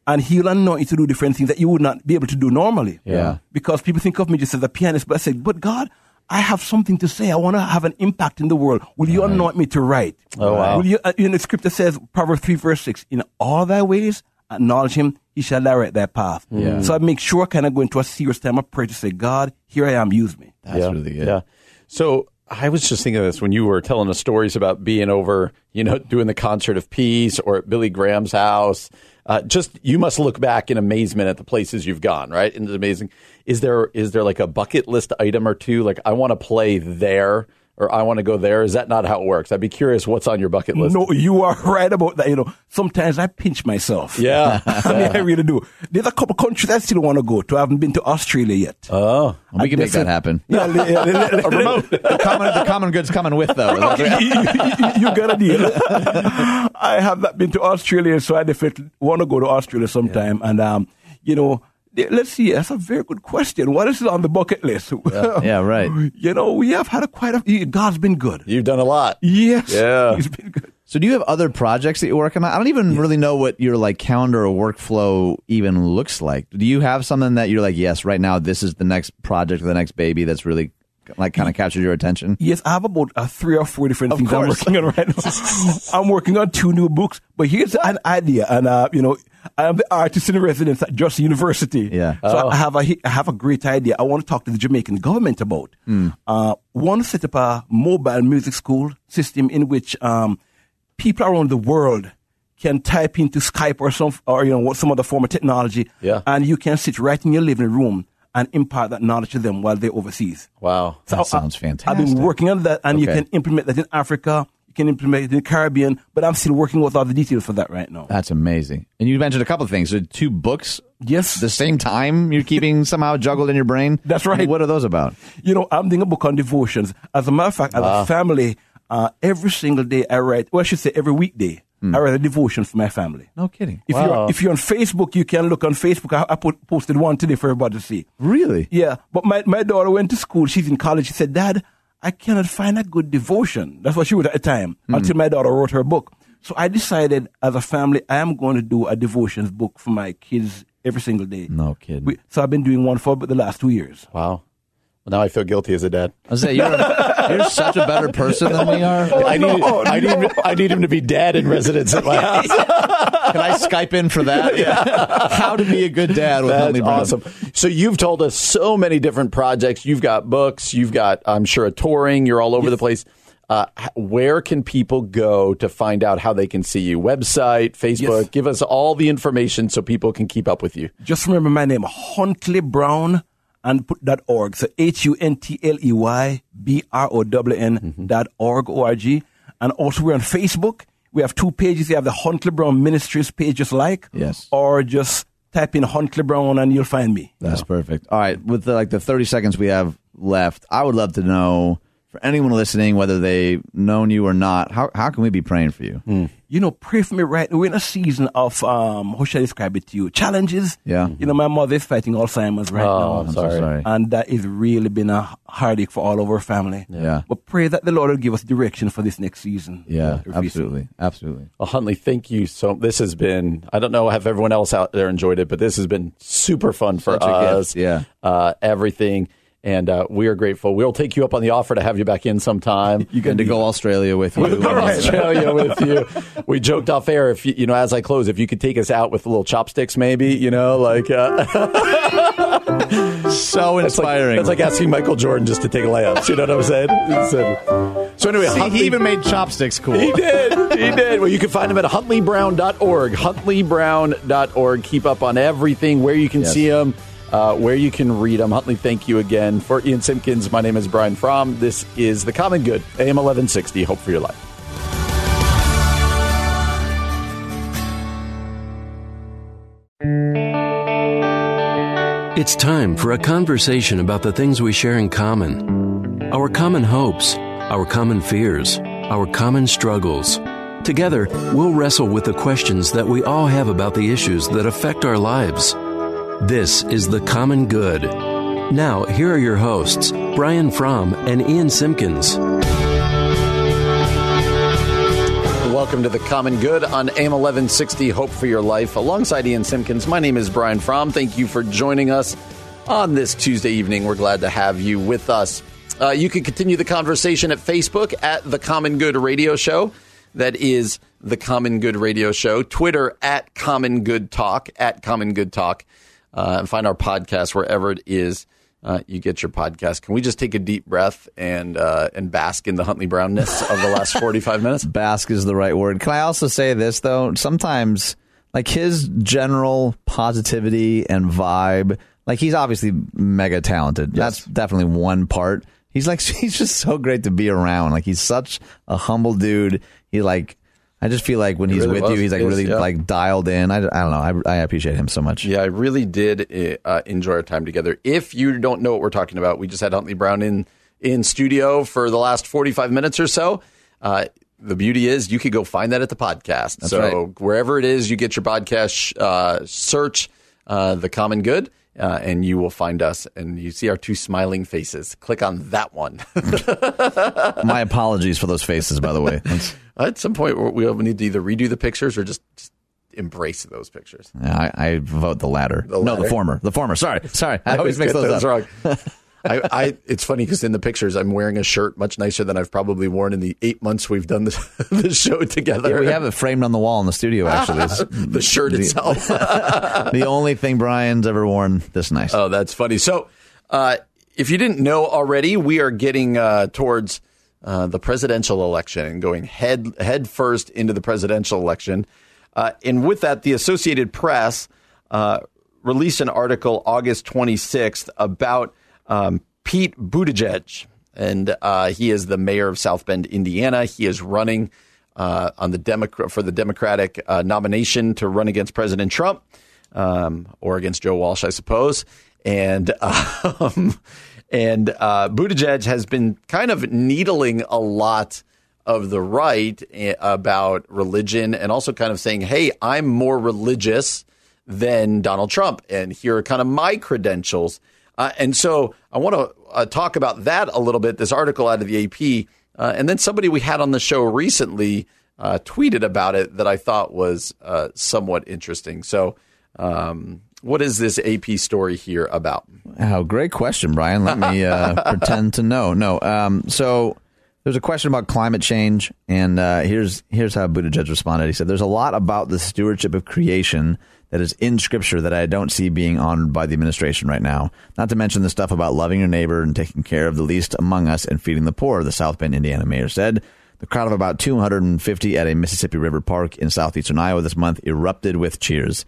And he'll anoint you to do different things that you would not be able to do normally. Yeah. Because people think of me just as a pianist. But I said, but God, I have something to say. I want to have an impact in the world. Will you anoint me to write? Oh, wow. Will you, you know, the scripture says, Proverbs 3, verse 6, in all thy ways, acknowledge him. He shall direct thy path. Yeah. So I make sure I kind of go into a serious time of prayer to say, God, here I am. Use me. That's really good. Yeah. So I was just thinking of this when you were telling us stories about being over, you know, doing the Concert of Peace or at Billy Graham's house. Just you must look back in amazement at the places you've gone, right? And it's amazing. Is there like a bucket list item or two? Like, I want to play there or I want to go there. Is that not how it works? I'd be curious what's on your bucket list. No, you are right about that. You know, sometimes I pinch myself. Yeah. I mean, I really do. There's a couple countries I still want to go to. I haven't been to Australia yet. Oh. We can make that happen. Yeah, a remote. The common goods coming with, though. You got a deal. I have not been to Australia, so I definitely want to go to Australia sometime. Yeah. And, you know, let's see. That's a very good question. What is on the bucket list? Yeah, right. You know, we have had God's been good. You've done a lot. Yes. Yeah. He's been good. So do you have other projects that you're working on? I don't even really know what your like calendar or workflow even looks like. Do you have something that you're like, yes, right now, this is the next project or the next baby that's really like kind of captured your attention? Yes, I have about 3 or 4 different things I'm working on right now. I'm working on 2 new books, but here's an idea. And, you know, I am the artist in residence at Judson University. Yeah. So I have a great idea I want to talk to the Jamaican government about. Want to set up a mobile music school system in which people around the world can type into Skype or some other form of technology. Yeah. And you can sit right in your living room and impart that knowledge to them while they're overseas. Wow. So that sounds fantastic. I've been working on that, and you can implement that in Africa, you can implement it in the Caribbean, but I'm still working with all the details for that right now. That's amazing. And you mentioned a couple of things. So 2 books? Yes. The same time you're keeping somehow juggled in your brain? That's right. I mean, what are those about? You know, I'm doing a book on devotions. As a matter of fact, as a family, every single day I write, well, I should say every weekday, I write a devotion for my family. No kidding. If you're on Facebook, you can look on Facebook. I posted one today for everybody to see. Really? Yeah. But my daughter went to school. She's in college. She said, Dad, I cannot find a good devotion. That's what she was at the time, until my daughter wrote her book. So I decided as a family, I am going to do a devotions book for my kids every single day. No kidding. So I've been doing one for the last 2 years. Wow. Now I feel guilty as a dad. I was saying, you're such a better person than we are. I need him to be dad in residence at my house. Can I Skype in for that? Yeah. How to be a good dad with Huntley Brown. Awesome. So you've told us so many different projects. You've got books. You've got, I'm sure, a touring. You're all over the place. Where can people go to find out how they can see you? Website, Facebook. Give us all the information so people can keep up with you. Just remember my name, Huntley Brown. And .org, so HUNTLEYBROWN.org, O-R-G. And also we're on Facebook. We have 2 pages. You have the Huntley Brown Ministries page, just like. Yes. Or just type in Huntley Brown and you'll find me. That's perfect. All right. With the 30 seconds we have left, I would love to know, for anyone listening, whether they've known you or not, how can we be praying for you? You know, pray for me right now. We're in a season of, how should I describe it to you? Challenges. Yeah. You know, my mother is fighting Alzheimer's right now. I'm sorry. And that has really been a heartache for all of our family. Yeah. But pray that the Lord will give us direction for this next season. Yeah, absolutely. Absolutely. Well, Huntley, thank you. So this has been, I don't know if everyone else out there enjoyed it, but this has been super fun for us. Yeah. Everything. And we are grateful. We'll take you up on the offer to have you back in sometime. You get to go Australia with you. We'll go Australia with you. We joked off air, if you know, as I close, if you could take us out with little chopsticks, maybe, you know, like. So inspiring. That's like asking Michael Jordan just to take layups. You know what I'm saying? So anyway, he even made chopsticks cool. He did. He did. Well, you can find him at HuntleyBrown.org. HuntleyBrown.org. Keep up on everything, where you can see him. where you can read them. Huntley, thank you again. For Ian Simpkins, my name is Brian Fromm. This is The Common Good, AM 1160, Hope for Your Life. It's time for a conversation about the things we share in common, our common hopes, our common fears, our common struggles. Together, we'll wrestle with the questions that we all have about the issues that affect our lives. This is The Common Good. Now, here are your hosts, Brian Fromm and Ian Simpkins. Welcome to The Common Good on AM 1160, Hope for Your Life. Alongside Ian Simpkins, my name is Brian Fromm. Thank you for joining us on this Tuesday evening. We're glad to have you with us. You can continue the conversation at Facebook at The Common Good Radio Show. That is The Common Good Radio Show. Twitter at Common Good Talk, at Common Good Talk. And find our podcast wherever it is you get your podcast. Can we just take a deep breath and bask in the Huntley Brownness of the last 45 minutes? Bask is the right word. Can I also say this, though? Sometimes, like, his general positivity and vibe, like, he's obviously mega talented. Yes. That's definitely one part. He's just so great to be around. Like, he's such a humble dude. I just feel like when he's with you, he's like really like dialed in. I don't know. I appreciate him so much. Yeah, I really did enjoy our time together. If you don't know what we're talking about, we just had Huntley Brown in studio for the last 45 minutes or so. The beauty is you could go find that at the podcast. That's so right. Wherever it is, you get your podcast, search The Common Good. And you will find us, and you see our two smiling faces. Click on that one. My apologies for those faces, by the way. At some point, we'll need to either redo the pictures or just embrace those pictures. Yeah, I vote the latter. No, the former. The former. Sorry. I always mix those up. Wrong. It's funny because in the pictures, I'm wearing a shirt much nicer than I've probably worn in the 8 months we've done the show together. Yeah, we have it framed on the wall in the studio, actually. The shirt itself. The only thing Brian's ever worn this nice. Oh, that's funny. So if you didn't know already, we are getting towards the presidential election and going head first into the presidential election. And with that, the Associated Press released an article August 26th about Pete Buttigieg, and he is the mayor of South Bend, Indiana. He is running on the for the Democratic nomination to run against President Trump or against Joe Walsh, I suppose. And Buttigieg has been kind of needling a lot of the right about religion, and also kind of saying, "Hey, I'm more religious than Donald Trump, and here are kind of my credentials." And so I want to talk about that a little bit, this article out of the AP. And then somebody we had on the show recently tweeted about it that I thought was somewhat interesting. So what is this AP story here about? Oh, great question, Brian. Let me pretend to know. No. So there's a question about climate change. And here's how Buttigieg responded. He said, "There's a lot about the stewardship of creation that is in Scripture that I don't see being honored by the administration right now. Not to mention the stuff about loving your neighbor and taking care of the least among us and feeding the poor," the South Bend, Indiana mayor said. The crowd of about 250 at a Mississippi River park in southeastern Iowa this month erupted with cheers.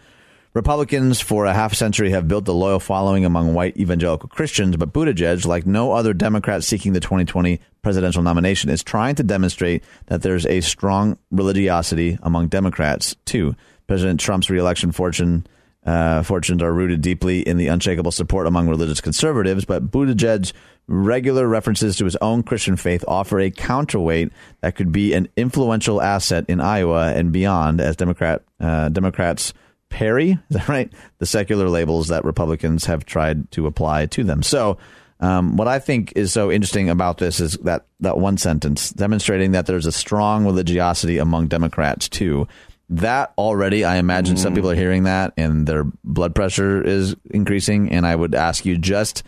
Republicans for a half century have built a loyal following among white evangelical Christians, but Buttigieg, like no other Democrat seeking the 2020 presidential nomination, is trying to demonstrate that there's a strong religiosity among Democrats, too. President Trump's reelection fortunes are rooted deeply in the unshakable support among religious conservatives, but Buttigieg's regular references to his own Christian faith offer a counterweight that could be an influential asset in Iowa and beyond as Democrats parry, is that right, the secular labels that Republicans have tried to apply to them. So what I think is so interesting about this is that one sentence, demonstrating that there's a strong religiosity among Democrats, too. That already, I imagine some people are hearing that and their blood pressure is increasing. And I would ask you just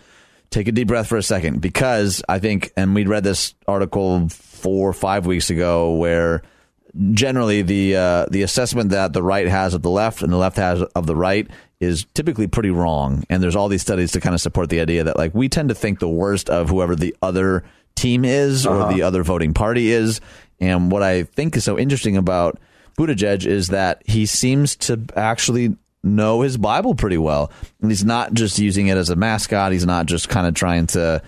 take a deep breath for a second, because I think, and we read this article 4 or 5 weeks ago, where generally the assessment that the right has of the left and the left has of the right is typically pretty wrong. And there's all these studies to kind of support the idea that, like, we tend to think the worst of whoever the other team is or the other voting party is. And what I think is so interesting about Buttigieg is that he seems to actually know his Bible pretty well. And he's not just using it as a mascot. He's not just kind of trying to,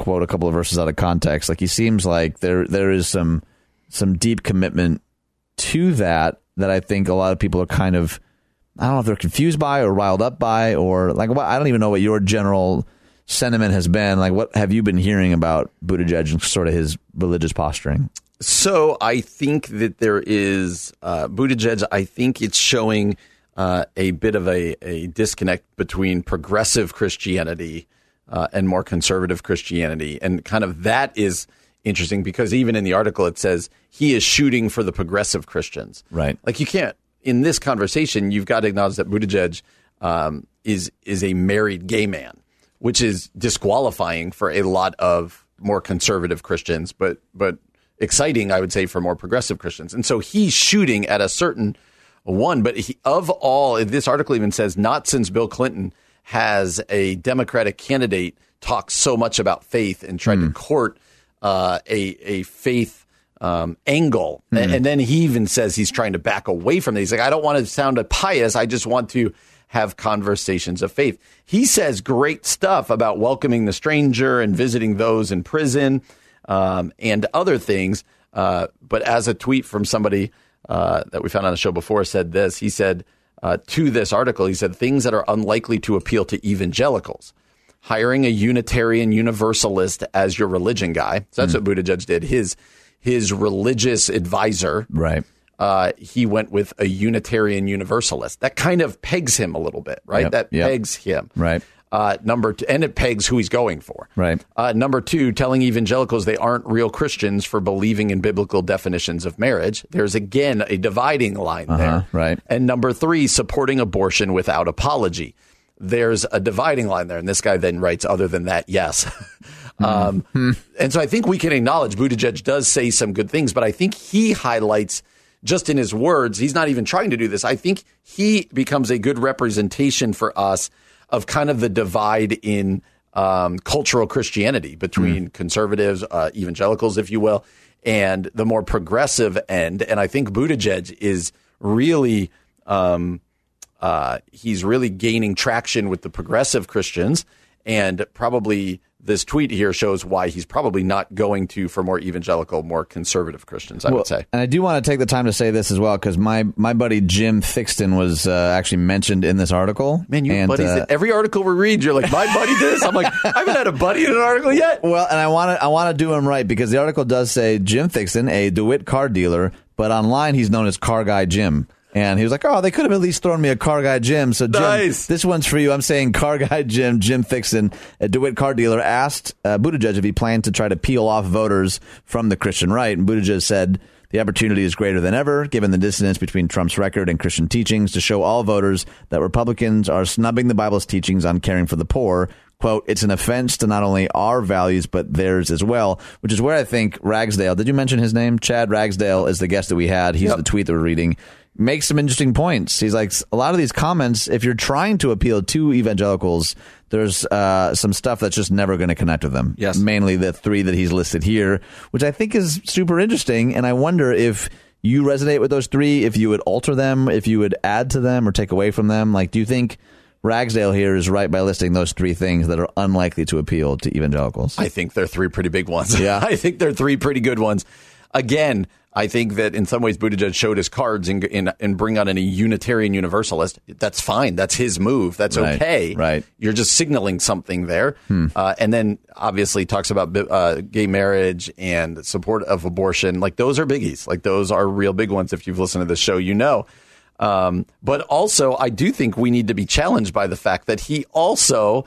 quote a couple of verses out of context. Like, he seems like there is some deep commitment to that I think a lot of people are kind of, I don't know if they're confused by or riled up by, or like, well, I don't even know what your general sentiment has been. Like, what have you been hearing about Buttigieg and sort of his religious posturing? So I think that there is Buttigieg. I think it's showing a bit of a disconnect between progressive Christianity and more conservative Christianity. And kind of that is interesting, because even in the article, it says he is shooting for the progressive Christians. Right. Like, you can't, in this conversation, you've got to acknowledge that Buttigieg is a married gay man, which is disqualifying for a lot of more conservative Christians, but exciting, I would say, for more progressive Christians. And so he's shooting at a certain one. But this article even says, not since Bill Clinton has a Democratic candidate talked so much about faith and tried to court a faith angle. Mm. And then he even says he's trying to back away from that. He's like, I don't want to sound pious. I just want to have conversations of faith. He says great stuff about welcoming the stranger and visiting those in prison and other things. But as a tweet from somebody that we found on the show before said this, he said to this article, he said things that are unlikely to appeal to evangelicals. Hiring a Unitarian Universalist as your religion guy. So that's what Buttigieg did. His religious advisor. Right. He went with a Unitarian Universalist. That kind of pegs him a little bit, right? Yep, that pegs him. Right. Number two, and it pegs who he's going for. Right. Number two, telling evangelicals they aren't real Christians for believing in biblical definitions of marriage. There's, again, a dividing line there. Right. And number three, supporting abortion without apology. There's a dividing line there. And this guy then writes, other than that, yes. And so I think we can acknowledge Buttigieg does say some good things, but I think he highlights, just in his words, he's not even trying to do this. I think he becomes a good representation for us of kind of the divide in cultural Christianity between conservatives, evangelicals, if you will, and the more progressive end. And I think Buttigieg is really he's really gaining traction with the progressive Christians. And probably this tweet here shows why he's probably not going to for more evangelical, more conservative Christians, I would say. And I do want to take the time to say this as well, because my buddy Jim Thixton was actually mentioned in this article. Man, you buddies, every article we read, you're like, my buddy did this? I'm like, I haven't had a buddy in an article yet. Well, and I want to do him right, because the article does say Jim Thixton, a DeWitt car dealer, but online he's known as Car Guy Jim. And he was like, oh, they could have at least thrown me a Car Guy Jim. So, Jim, This one's for you. I'm saying Car Guy Jim Thixton, a DeWitt car dealer, asked Buttigieg if he planned to try to peel off voters from the Christian right. And Buttigieg said the opportunity is greater than ever, given the dissonance between Trump's record and Christian teachings, to show all voters that Republicans are snubbing the Bible's teachings on caring for the poor. Quote, it's an offense to not only our values, but theirs as well, which is where I think Ragsdale, did you mention his name? Chad Ragsdale is the guest that we had. He's the tweet that we're reading. Makes some interesting points. He's like, a lot of these comments, if you're trying to appeal to evangelicals, there's some stuff that's just never going to connect with them. Yes. Mainly the three that he's listed here, which I think is super interesting. And I wonder if you resonate with those three, if you would alter them, if you would add to them or take away from them. Like, do you think Ragsdale here is right by listing those three things that are unlikely to appeal to evangelicals? I think they're three pretty big ones. Yeah, I think they're three pretty good ones. Again, I think that in some ways Buttigieg showed his cards and bring on a Unitarian Universalist. That's fine. That's his move. That's okay. Right. You're just signaling something there. And then obviously talks about gay marriage and support of abortion. Like, those are biggies. Like, those are real big ones. If you've listened to the show, you know. But also, I do think we need to be challenged by the fact that he also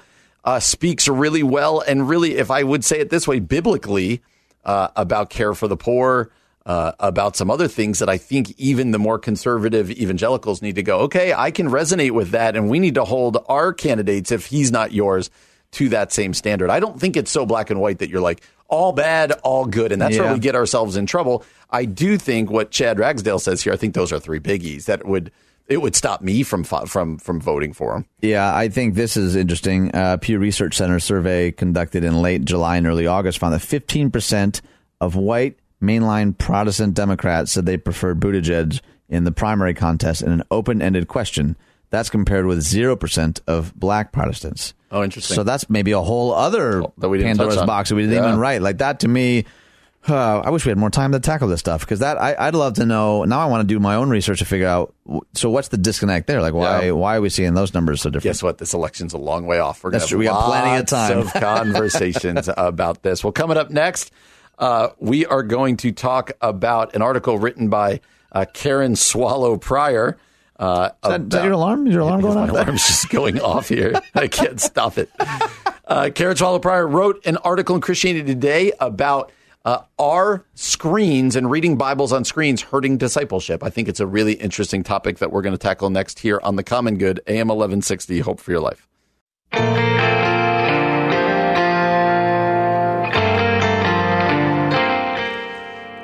speaks really well and really, if I would say it this way, biblically about care for the poor, about some other things that I think even the more conservative evangelicals need to go, okay, I can resonate with that. And we need to hold our candidates, if he's not yours, to that same standard. I don't think it's so black and white that you're like, all bad, all good. And that's where we get ourselves in trouble. I do think what Chad Ragsdale says here, I think those are three biggies that would stop me from voting for him. Yeah, I think this is interesting. Pew Research Center survey conducted in late July and early August found that 15% of white mainline Protestant Democrats said they preferred Buttigieg in the primary contest in an open-ended question. That's compared with 0% of black Protestants. Oh, interesting. So that's maybe a whole other Pandora's box that we didn't even write. Like that to me, I wish we had more time to tackle this stuff because that I'd love to know. Now I want to do my own research to figure out. So what's the disconnect there? Like why are we seeing those numbers so different? Guess what? This election's a long way off. That's true. We got plenty of time. Lots of conversations about this. Well, coming up next, we are going to talk about an article written by Karen Swallow Prior. Is that your alarm? Is your alarm going off? My alarm's just going off here. I can't stop it. Karen Swallow Prior wrote an article in Christianity Today about are screens and reading Bibles on screens hurting discipleship? I think it's a really interesting topic that we're going to tackle next here on The Common Good, AM 1160, Hope for Your Life.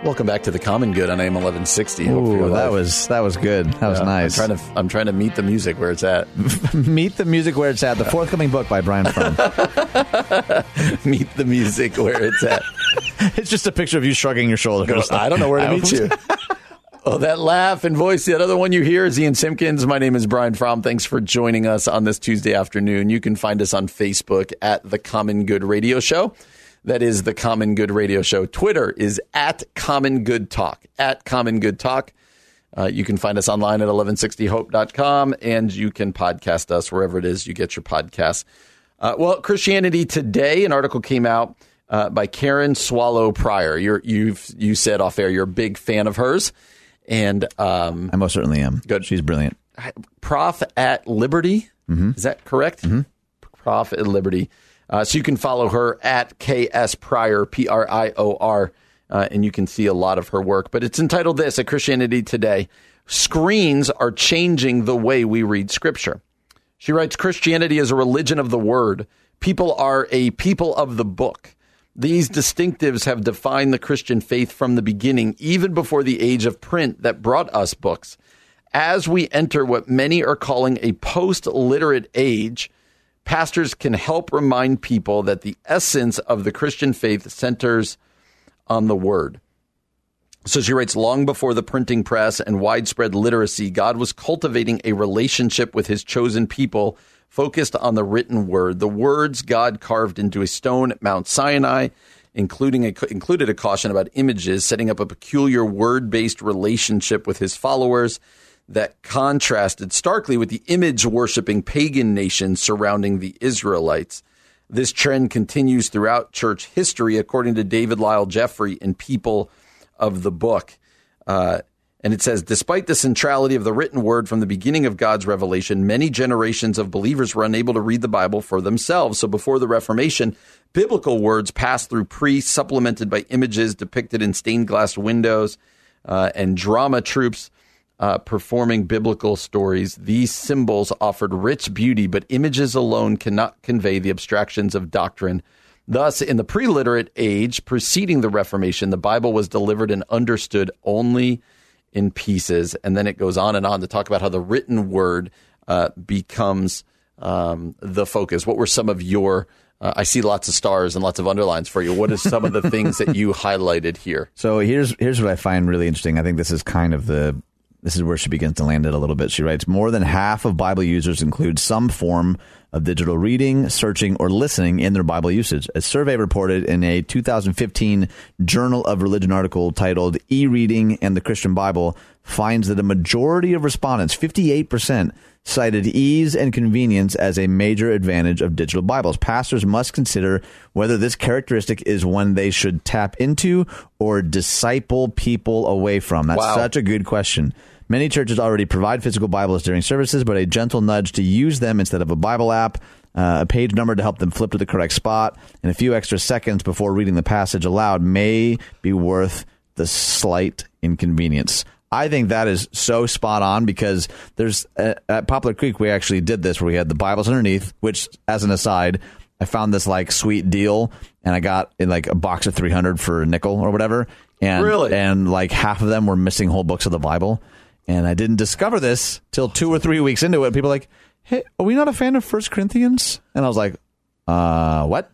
Welcome back to The Common Good on AM 1160. Ooh, that was good. That was nice. I'm trying to meet the music where it's at. Meet the music where it's at. The forthcoming book by Brian Fromm. Meet the music where it's at. It's just a picture of you shrugging your shoulders. I don't know where to meet you. Oh, that laugh and voice. That other one you hear is Ian Simpkins. My name is Brian Fromm. Thanks for joining us on this Tuesday afternoon. You can find us on Facebook at The Common Good Radio Show. That is The Common Good Radio Show. Twitter is at Common Good Talk, at Common Good Talk. You can find us online at 1160hope.com, and you can podcast us wherever it is you get your podcasts. Well, Christianity Today, an article came out by Karen Swallow Prior. You said off air you're a big fan of hers. And I most certainly am. Good. She's brilliant. Prof at Liberty. Mm-hmm. Is that correct? Mm-hmm. Prof at Liberty. So you can follow her at KS Prior, P-R-I-O-R, and you can see a lot of her work. But it's entitled this at Christianity Today, Screens Are Changing the Way We Read Scripture. She writes, Christianity is a religion of the word. People are a people of the book. These distinctives have defined the Christian faith from the beginning, even before the age of print that brought us books. As we enter what many are calling a post-literate age, pastors can help remind people that the essence of the Christian faith centers on the Word. So she writes, long before the printing press and widespread literacy, God was cultivating a relationship with his chosen people focused on the written Word. The words God carved into a stone at Mount Sinai, included a caution about images, setting up a peculiar word-based relationship with his followers that contrasted starkly with the image-worshipping pagan nations surrounding the Israelites. This trend continues throughout church history, according to David Lyle Jeffrey in People of the Book. And it says, despite the centrality of the written word from the beginning of God's revelation, many generations of believers were unable to read the Bible for themselves. So before the Reformation, biblical words passed through priests, supplemented by images depicted in stained glass windows and drama troupes. Performing biblical stories, these symbols offered rich beauty, but images alone cannot convey the abstractions of doctrine. Thus, in the pre-literate age preceding the Reformation, the Bible was delivered and understood only in pieces. And then it goes on and on to talk about how the written word becomes the focus. What were some of your I see lots of stars and lots of underlines for you. What are some of the things that you highlighted here? So here's what I find really interesting. I think this is kind of This is where she begins to land it a little bit. She writes, more than half of Bible users include some form of digital reading, searching, or listening in their Bible usage. A survey reported in a 2015 Journal of Religion article titled E-Reading and the Christian Bible finds that a majority of respondents, 58%, cited ease and convenience as a major advantage of digital Bibles. Pastors must consider whether this characteristic is one they should tap into or disciple people away from. That's such a good question. Many churches already provide physical Bibles during services, but a gentle nudge to use them instead of a Bible app, a page number to help them flip to the correct spot, and a few extra seconds before reading the passage aloud may be worth the slight inconvenience. I think that is so spot on because there's at Poplar Creek, we actually did this where we had the Bibles underneath, which as an aside, I found this like sweet deal and I got in like a box of 300 for a nickel or whatever. And, really? And like half of them were missing whole books of the Bible. And I didn't discover this till 2 or 3 weeks into it. People are like, hey, are we not a fan of 1 Corinthians? And I was like, What?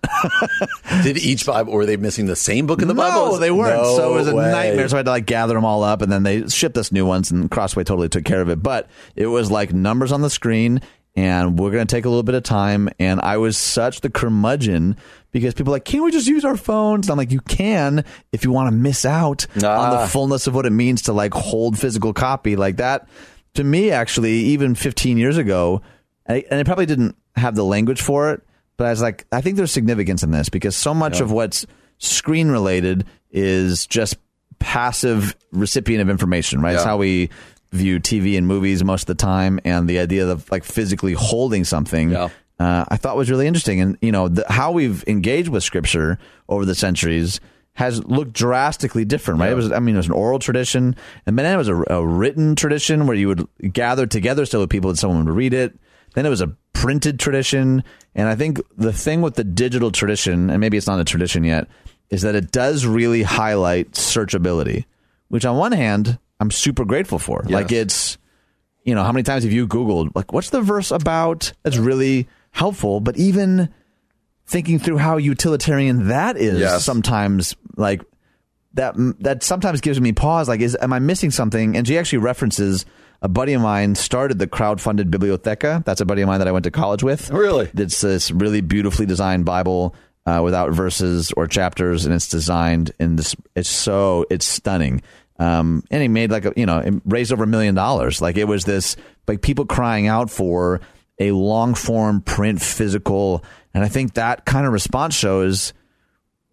Did each Bible, were they missing the same book in the Bible? No, they weren't. No, so it was a nightmare. So I had to like gather them all up, and then they shipped us new ones, and Crossway totally took care of it. But it was like numbers on the screen, and we're going to take a little bit of time. And I was such the curmudgeon because people are like, can't we just use our phones? And I'm like, you can if you want to miss out on the fullness of what it means to like hold physical copy like that. To me, actually, even 15 years ago, and I probably didn't have the language for it. But I was like, I think there's significance in this because so much of what's screen related is just passive recipient of information, right? Yeah. It's how we view TV and movies most of the time. And the idea of like physically holding something I thought was really interesting. And, you know, how we've engaged with Scripture over the centuries has looked drastically different, right? Yeah. It was, I mean, it was an oral tradition. And then it was a written tradition where you would gather together still with people and someone would read it. Then it was a printed tradition. And I think the thing with the digital tradition, and maybe it's not a tradition yet, is that it does really highlight searchability, which on one hand, I'm super grateful for. Yes. Like it's, you know, how many times have you Googled, like, what's the verse about? That's really helpful. But even thinking through how utilitarian that is sometimes, like that sometimes gives me pause. Like, am I missing something? And she actually references a buddy of mine started the crowdfunded Bibliotheca. That's a buddy of mine that I went to college with. Really? It's this really beautifully designed Bible without verses or chapters, and it's designed in this. It's stunning. And he made it raised over $1 million. Like it was this, like people crying out for a long form print physical. And I think that kind of response shows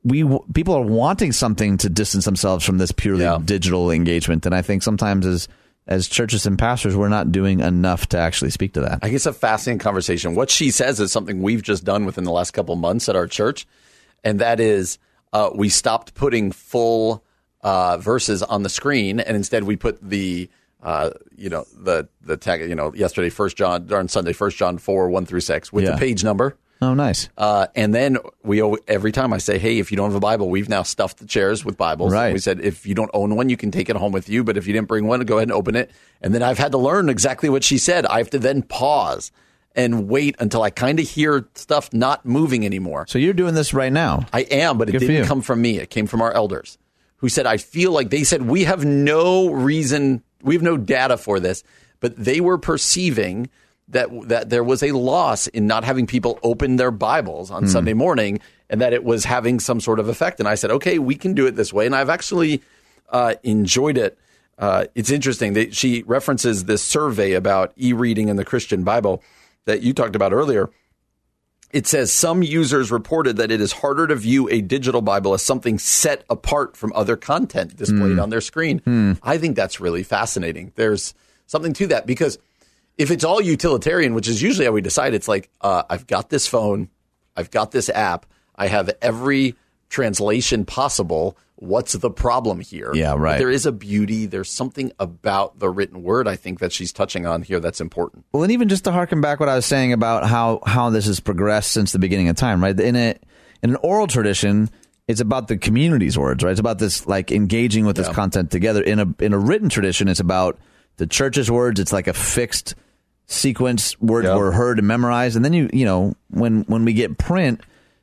people are wanting something to distance themselves from this purely digital engagement. And I think sometimes as churches and pastors, we're not doing enough to actually speak to that. I guess a fascinating conversation. What she says is something we've just done within the last couple of months at our church. And that is we stopped putting full verses on the screen. And instead we put the tag, yesterday, First John 4:1-6 with the page number. Oh, nice. And then every time I say, hey, if you don't have a Bible, we've now stuffed the chairs with Bibles. Right. We said, if you don't own one, you can take it home with you. But if you didn't bring one, go ahead and open it. And then I've had to learn exactly what she said. I have to then pause and wait until I kind of hear stuff not moving anymore. So you're doing this right now. I am, but it didn't come from me. It came from our elders who said, I feel like they said, we have no reason, we have no data for this, but they were perceiving that there was a loss in not having people open their Bibles on Sunday morning, and that it was having some sort of effect. And I said, okay, we can do it this way. And I've actually enjoyed it. It's interesting that she references this survey about e-reading in the Christian Bible that you talked about earlier. It says some users reported that it is harder to view a digital Bible as something set apart from other content displayed on their screen. I think that's really fascinating. There's something to that because if it's all utilitarian, which is usually how we decide, it's like, I've got this phone, I've got this app, I have every translation possible. What's the problem here? Yeah, right. But there is a beauty. There's something about the written word, I think, that she's touching on here that's important. Well, and even just to harken back what I was saying about how this has progressed since the beginning of time, right? In an oral tradition, it's about the community's words, right? It's about this, like, engaging with this content together. In a written tradition, it's about the church's words. It's like a fixed sequence, words were heard and memorized. And then when we get print,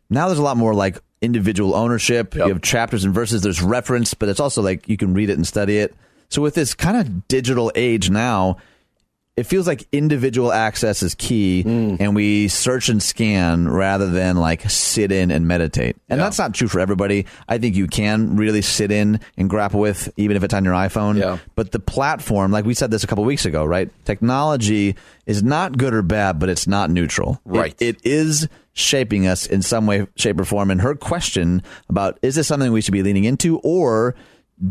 now there's a lot more like individual ownership. Yep. You have chapters and verses, there's reference, but it's also like you can read it and study it. So with this kind of digital age now, it feels like individual access is key, and we search and scan rather than like sit in and meditate. And that's not true for everybody. I think you can really sit in and grapple with, even if it's on your iPhone. Yeah. But the platform, like we said this a couple of weeks ago, right? Technology is not good or bad, but it's not neutral. Right. It is shaping us in some way, shape, or form. And her question about, is this something we should be leaning into or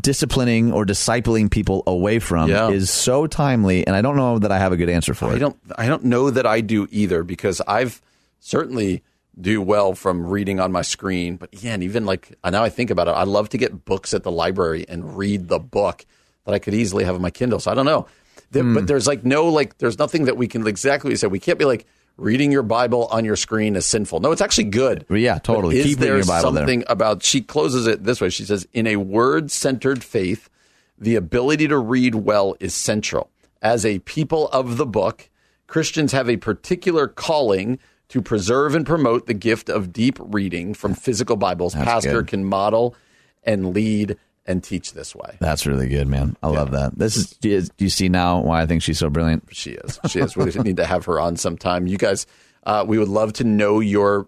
disciplining or discipling people away from is so timely, and I don't know that I have a good answer for it. I don't know that I do either, because I've certainly do well from reading on my screen, but and even like now I think about it, I love to get books at the library and read the book that I could easily have on my Kindle. So I don't know, but there's like no like there's nothing that we can exactly say. We can't be like reading your Bible on your screen is sinful. No, it's actually good. Yeah, totally. Keep reading your Bible there. Is there something about, she closes it this way. She says, in a word-centered faith, the ability to read well is central. As a people of the book, Christians have a particular calling to preserve and promote the gift of deep reading from physical Bibles. That's Pastor good. Can model and lead and teach this way. That's really good, man. I love that. This is, do you see now why I think she's so brilliant? She is. She is. We need to have her on sometime. You guys, we would love to know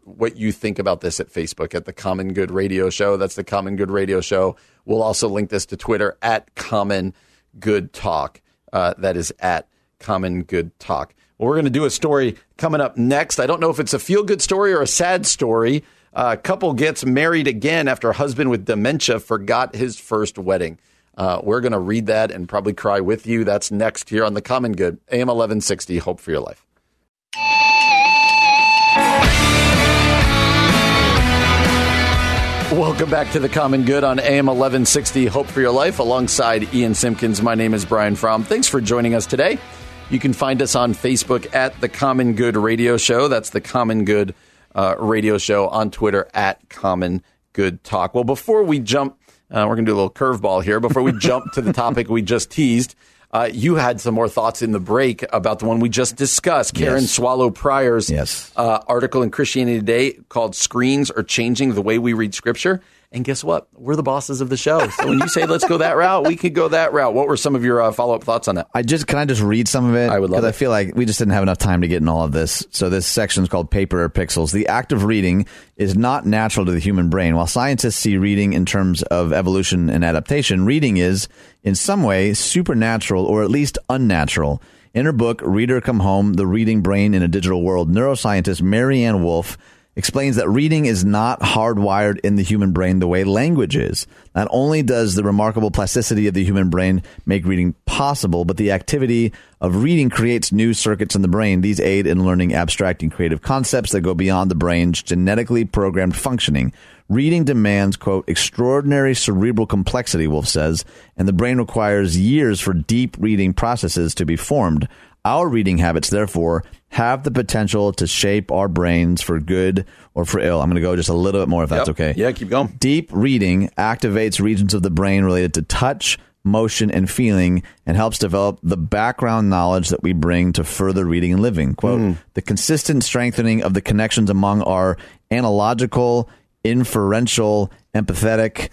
what you think about this at Facebook at the Common Good Radio Show. That's the Common Good Radio Show. We'll also link this to Twitter at Common Good Talk. That is at Common Good Talk. Well, we're going to do a story coming up next. I don't know if it's a feel-good story or a sad story. A couple gets married again after husband with dementia forgot his first wedding. We're going to read that and probably cry with you. That's next here on The Common Good, AM 1160, Hope for Your Life. Welcome back to The Common Good on AM 1160, Hope for Your Life. Alongside Ian Simpkins, my name is Brian Fromm. Thanks for joining us today. You can find us on Facebook at The Common Good Radio Show. That's The Common Good Radio Show. On Twitter at Common Good Talk. Well, before we jump, we're going to do a little curveball here. Before we jump to the topic we just teased, you had some more thoughts in the break about the one we just discussed, Karen Swallow Prior's article in Christianity Today called Screens Are Changing the Way We Read Scripture. And guess what? We're the bosses of the show. So when you say let's go that route, we could go that route. What were some of your follow-up thoughts on that? Can I just read some of it? I would love it. Because I feel like we just didn't have enough time to get in all of this. So this section is called Paper or Pixels. The act of reading is not natural to the human brain. While scientists see reading in terms of evolution and adaptation, reading is in some way supernatural or at least unnatural. In her book, Reader Come Home, The Reading Brain in a Digital World, neuroscientist Marianne Wolfe explains that reading is not hardwired in the human brain the way language is. Not only does the remarkable plasticity of the human brain make reading possible, but the activity of reading creates new circuits in the brain. These aid in learning abstract and creative concepts that go beyond the brain's genetically programmed functioning. Reading demands, quote, extraordinary cerebral complexity, Wolf says, and the brain requires years for deep reading processes to be formed. Our reading habits, therefore, have the potential to shape our brains for good or for ill. I'm going to go just a little bit more if that's okay. Yeah, keep going. Deep reading activates regions of the brain related to touch, motion, and feeling, and helps develop the background knowledge that we bring to further reading and living. Quote, the consistent strengthening of the connections among our analogical, inferential, empathetic,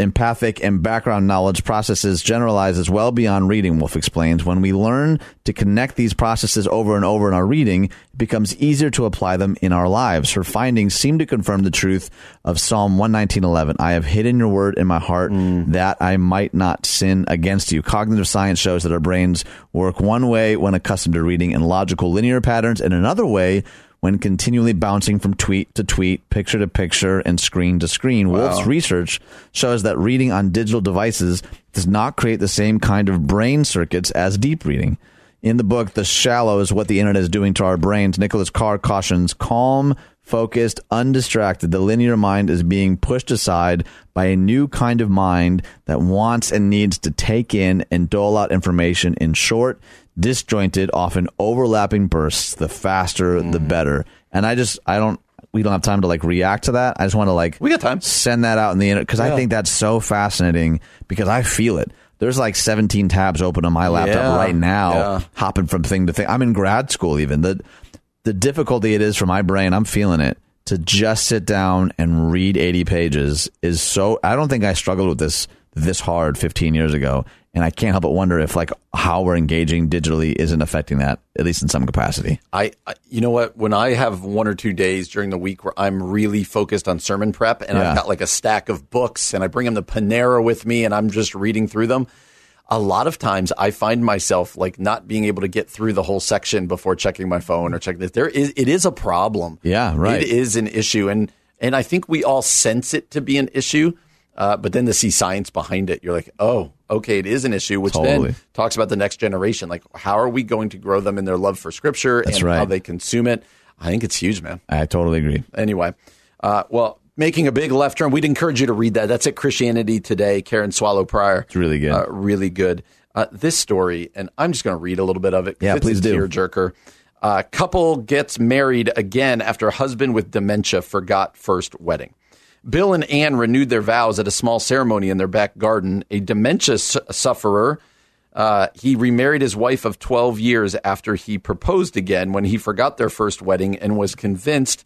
empathic, and background knowledge processes generalizes well beyond reading, Wolf explains. When we learn to connect these processes over and over in our reading, it becomes easier to apply them in our lives. Her findings seem to confirm the truth of Psalm 119:11. I have hidden your word in my heart that I might not sin against you. Cognitive science shows that our brains work one way when accustomed to reading in logical linear patterns, and another way when continually bouncing from tweet to tweet, picture to picture, and screen to screen. Wow. Wolf's research shows that reading on digital devices does not create the same kind of brain circuits as deep reading. In the book, The Shallow is What the Internet is Doing to Our Brains, Nicholas Carr cautions, calm, focused, undistracted, the linear mind is being pushed aside by a new kind of mind that wants and needs to take in and dole out information in short, disjointed, often overlapping bursts. The faster, the better. And we don't have time to react to that. I just want to we got time. Send that out in the internet because I think that's so fascinating because I feel it. There's 17 tabs open on my laptop right now, hopping from thing to thing. I'm in grad school even. The difficulty it is for my brain, I'm feeling it, to just sit down and read 80 pages is so. I don't think I struggled with this hard 15 years ago. And I can't help but wonder if how we're engaging digitally isn't affecting that, at least in some capacity. You know what? When I have one or two days during the week where I'm really focused on sermon prep and I've got a stack of books and I bring them to Panera with me and I'm just reading through them, a lot of times I find myself not being able to get through the whole section before checking my phone or checking this. It is a problem. Yeah, right. It is an issue. And I think we all sense it to be an issue. But then to see science behind it, you're oh, okay, it is an issue, which totally. Then talks about the next generation. How are we going to grow them in their love for Scripture That's and right. how they consume it? I think it's huge, man. I totally agree. Anyway, well, making a big left turn, we'd encourage you to read that. That's at Christianity Today, Karen Swallow Prior. It's really good. Really good. This story, and I'm just going to read a little bit of it. Yeah, please do. It's a tearjerker. Couple gets married again after husband with dementia forgot first wedding. Bill and Ann renewed their vows at a small ceremony in their back garden. A dementia sufferer He remarried his wife of 12 years after he proposed again when he forgot their first wedding and was convinced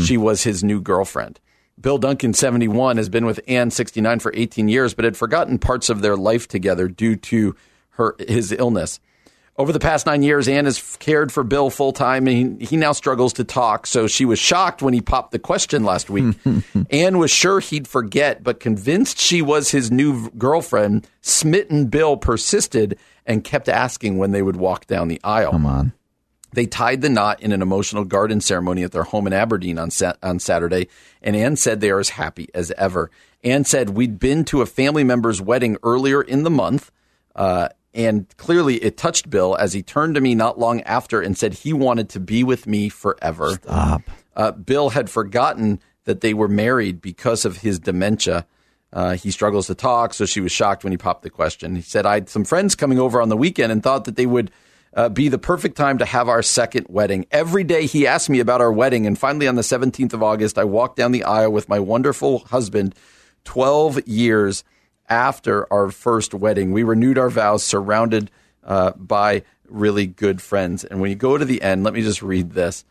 she was his new girlfriend. Bill Duncan, 71, has been with Ann, 69, for 18 years, but had forgotten parts of their life together due to his illness. Over the past 9 years, Ann has cared for Bill full-time, and he now struggles to talk, so she was shocked when he popped the question last week. Ann was sure he'd forget, but convinced she was his new girlfriend, smitten Bill persisted and kept asking when they would walk down the aisle. Come on. They tied the knot in an emotional garden ceremony at their home in Aberdeen on Saturday, and Ann said they are as happy as ever. Ann said, "We'd been to a family member's wedding earlier in the month, and clearly it touched Bill as he turned to me not long after and said he wanted to be with me forever." Stop. Bill had forgotten that they were married because of his dementia. He struggles to talk, so she was shocked when he popped the question. He said, "I had some friends coming over on the weekend and thought that they would be the perfect time to have our second wedding. Every day he asked me about our wedding, and finally on the 17th of August, I walked down the aisle with my wonderful husband 12 years after our first wedding. We renewed our vows surrounded by really good friends." And when you go to the end, let me just read this.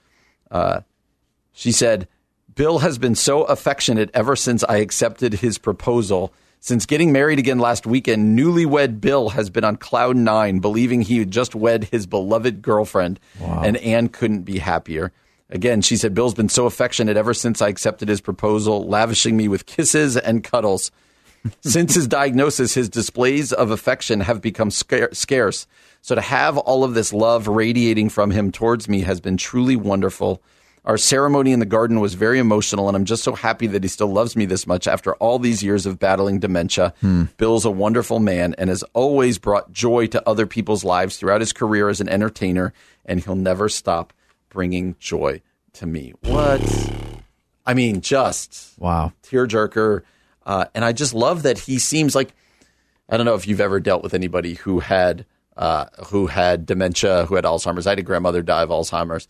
She said, "Bill has been so affectionate ever since I accepted his proposal. Since getting married again last weekend, newlywed Bill has been on cloud nine, believing he had just wed his beloved girlfriend." Wow. And Ann couldn't be happier. Again, she said, "Bill's been so affectionate ever since I accepted his proposal, lavishing me with kisses and cuddles. Since his diagnosis, his displays of affection have become scarce. So to have all of this love radiating from him towards me has been truly wonderful. Our ceremony in the garden was very emotional, and I'm just so happy that he still loves me this much after all these years of battling dementia. Bill's a wonderful man and has always brought joy to other people's lives throughout his career as an entertainer, and he'll never stop bringing joy to me." What? I mean, just wow, tearjerker. And I just love that he seems like, I don't know if you've ever dealt with anybody who had dementia, who had Alzheimer's. I had a grandmother die of Alzheimer's.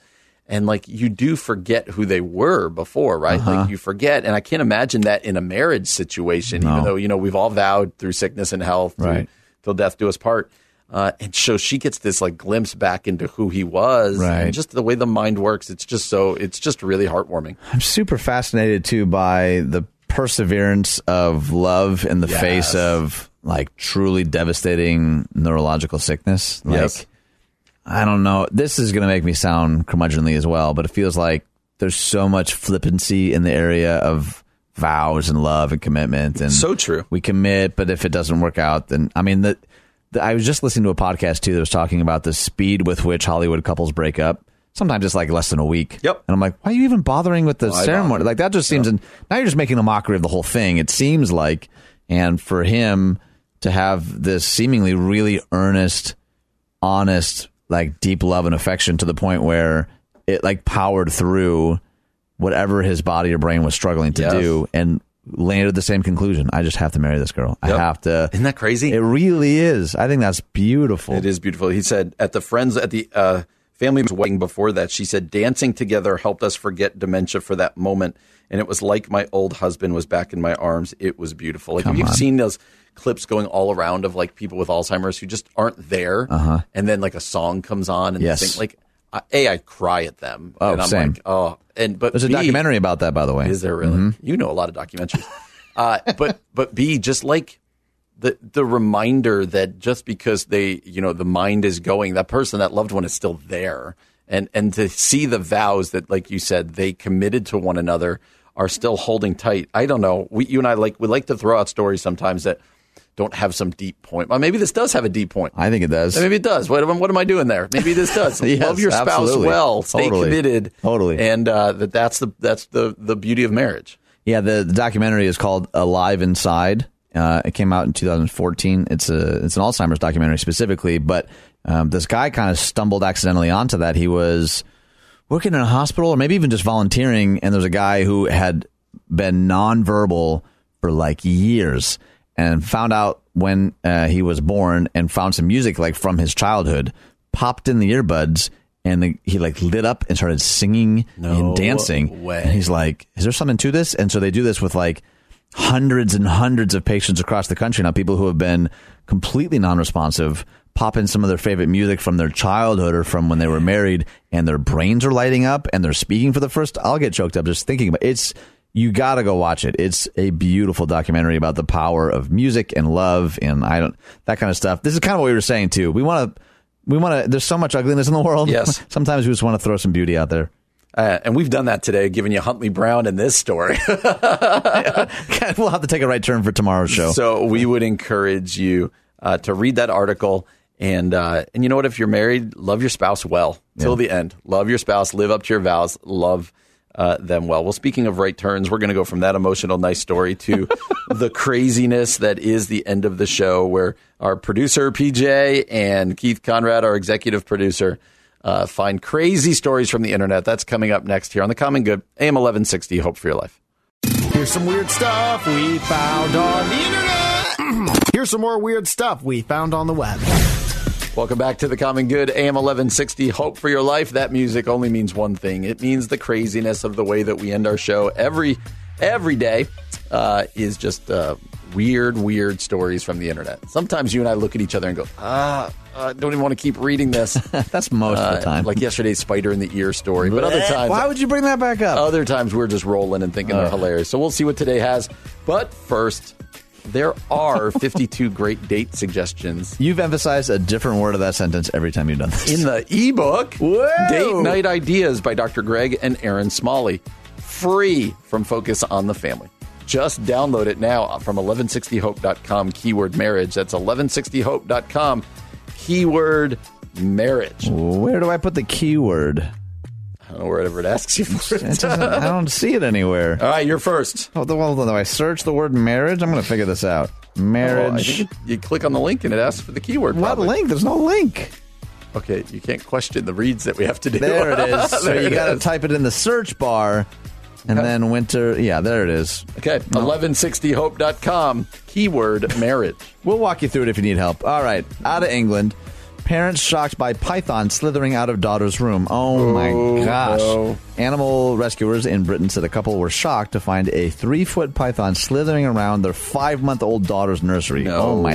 And like, you do forget who they were before, right? Like you forget. And I can't imagine that in a marriage situation, even though, you know, we've all vowed through sickness and health, till death do us part. And so she gets this like glimpse back into who he was, and just the way the mind works. It's just really heartwarming. I'm super fascinated too by the perseverance of love in the face of like truly devastating neurological sickness. Like, I don't know. This is going to make me sound curmudgeonly as well, but it feels like there's so much flippancy in the area of vows and love and commitment. And so true. We commit, but if it doesn't work out, then I mean, I was just listening to a podcast too that was talking about the speed with which Hollywood couples break up. Sometimes it's like less than a week. And I'm like, why are you even bothering with the ceremony? Like that just seems, and now you're just making a mockery of the whole thing. It seems like, and for him to have this seemingly really earnest, honest, like deep love and affection to the point where it like powered through whatever his body or brain was struggling to do and landed at the same conclusion. I just have to marry this girl. I have to. Isn't that crazy? It really is. I think that's beautiful. It is beautiful. He said at the family wedding before that, she said, "Dancing together helped us forget dementia for that moment. And it was like my old husband was back in my arms. It was beautiful." Like you've seen those clips going all around of like people with Alzheimer's who just aren't there. And then like a song comes on and they think like, I cry at them. Oh, and I'm same. Like, oh, and, but there's a documentary about that, by the way. Is there really? You know, a lot of documentaries, but B, just like the reminder that just because they, you know, the mind is going, that person, that loved one is still there. And to see the vows that, like you said, they committed to one another are still holding tight. I don't know. You and I like to throw out stories sometimes that don't have some deep point. Well, maybe this does have a deep point. I think it does. Maybe it does. What am I doing there? Maybe this does. Yes, love your spouse well. Stay committed. Totally. And that's the beauty of marriage. Yeah. The documentary is called Alive Inside. It came out in 2014. It's an Alzheimer's documentary specifically, but this guy kind of stumbled accidentally onto that. He was working in a hospital or maybe even just volunteering. And there's a guy who had been nonverbal for like years and found out when he was born and found some music like from his childhood, popped in the earbuds, and he like lit up and started singing and dancing. Way. And he's like, is there something to this? And so they do this with like hundreds and hundreds of patients across the country now, people who have been completely non-responsive pop in some of their favorite music from their childhood or from when they were married, and their brains are lighting up and they're speaking for the first. I'll get choked up just thinking about it. You got to go watch it. It's a beautiful documentary about the power of music and love and that kind of stuff. This is kind of what we were saying too. We want to. There's so much ugliness in the world. Yes. Sometimes we just want to throw some beauty out there. And we've done that today, giving you Huntley Brown in this story. Yeah. We'll have to take a right turn for tomorrow's show. So we would encourage you to read that article. And you know what? If you're married, love your spouse well till the end. Love your spouse. Live up to your vows. Love them well. Well, speaking of right turns, we're going to go from that emotional nice story to the craziness that is the end of the show, where our producer, PJ, and Keith Conrad, our executive producer, find crazy stories from the internet. That's coming up next here on The Common Good, AM 1160, Hope for Your Life. Here's some weird stuff we found on the internet. Here's some more weird stuff we found on the web. Welcome back to The Common Good, AM 1160, Hope for Your Life. That music only means one thing. It means the craziness of the way that we end our show every day is just weird stories from the internet. Sometimes you and I look at each other and go, I don't even want to keep reading this. That's most of the time. Like yesterday's spider in the ear story. But other times... Why would you bring that back up? Other times we're just rolling and thinking they're hilarious. So we'll see what today has. But first... There are 52 great date suggestions. You've emphasized a different word of that sentence every time you've done this. In the ebook, whoa! Date Night Ideas by Dr. Greg and Aaron Smalley. Free from Focus on the Family. Just download it now from 1160hope.com, keyword marriage. That's 1160hope.com, keyword marriage. Where do I put the keyword? I don't know, wherever it asks you for it. I don't see it anywhere. All right, you're first. Well, if I search the word marriage, I'm going to figure this out. Marriage. Oh, you click on the link and it asks for the keyword. What link? There's no link. Okay, you can't question the reads that we have to do. There it is. So you got to type it in the search bar and then winter. Yeah, there it is. Okay, 1160hope.com, keyword marriage. We'll walk you through it if you need help. All right, out of England. Parents shocked by python slithering out of daughter's room. Oh, my gosh. No. Animal rescuers in Britain said a couple were shocked to find a 3-foot python slithering around their 5-month-old daughter's nursery. No. Oh, my.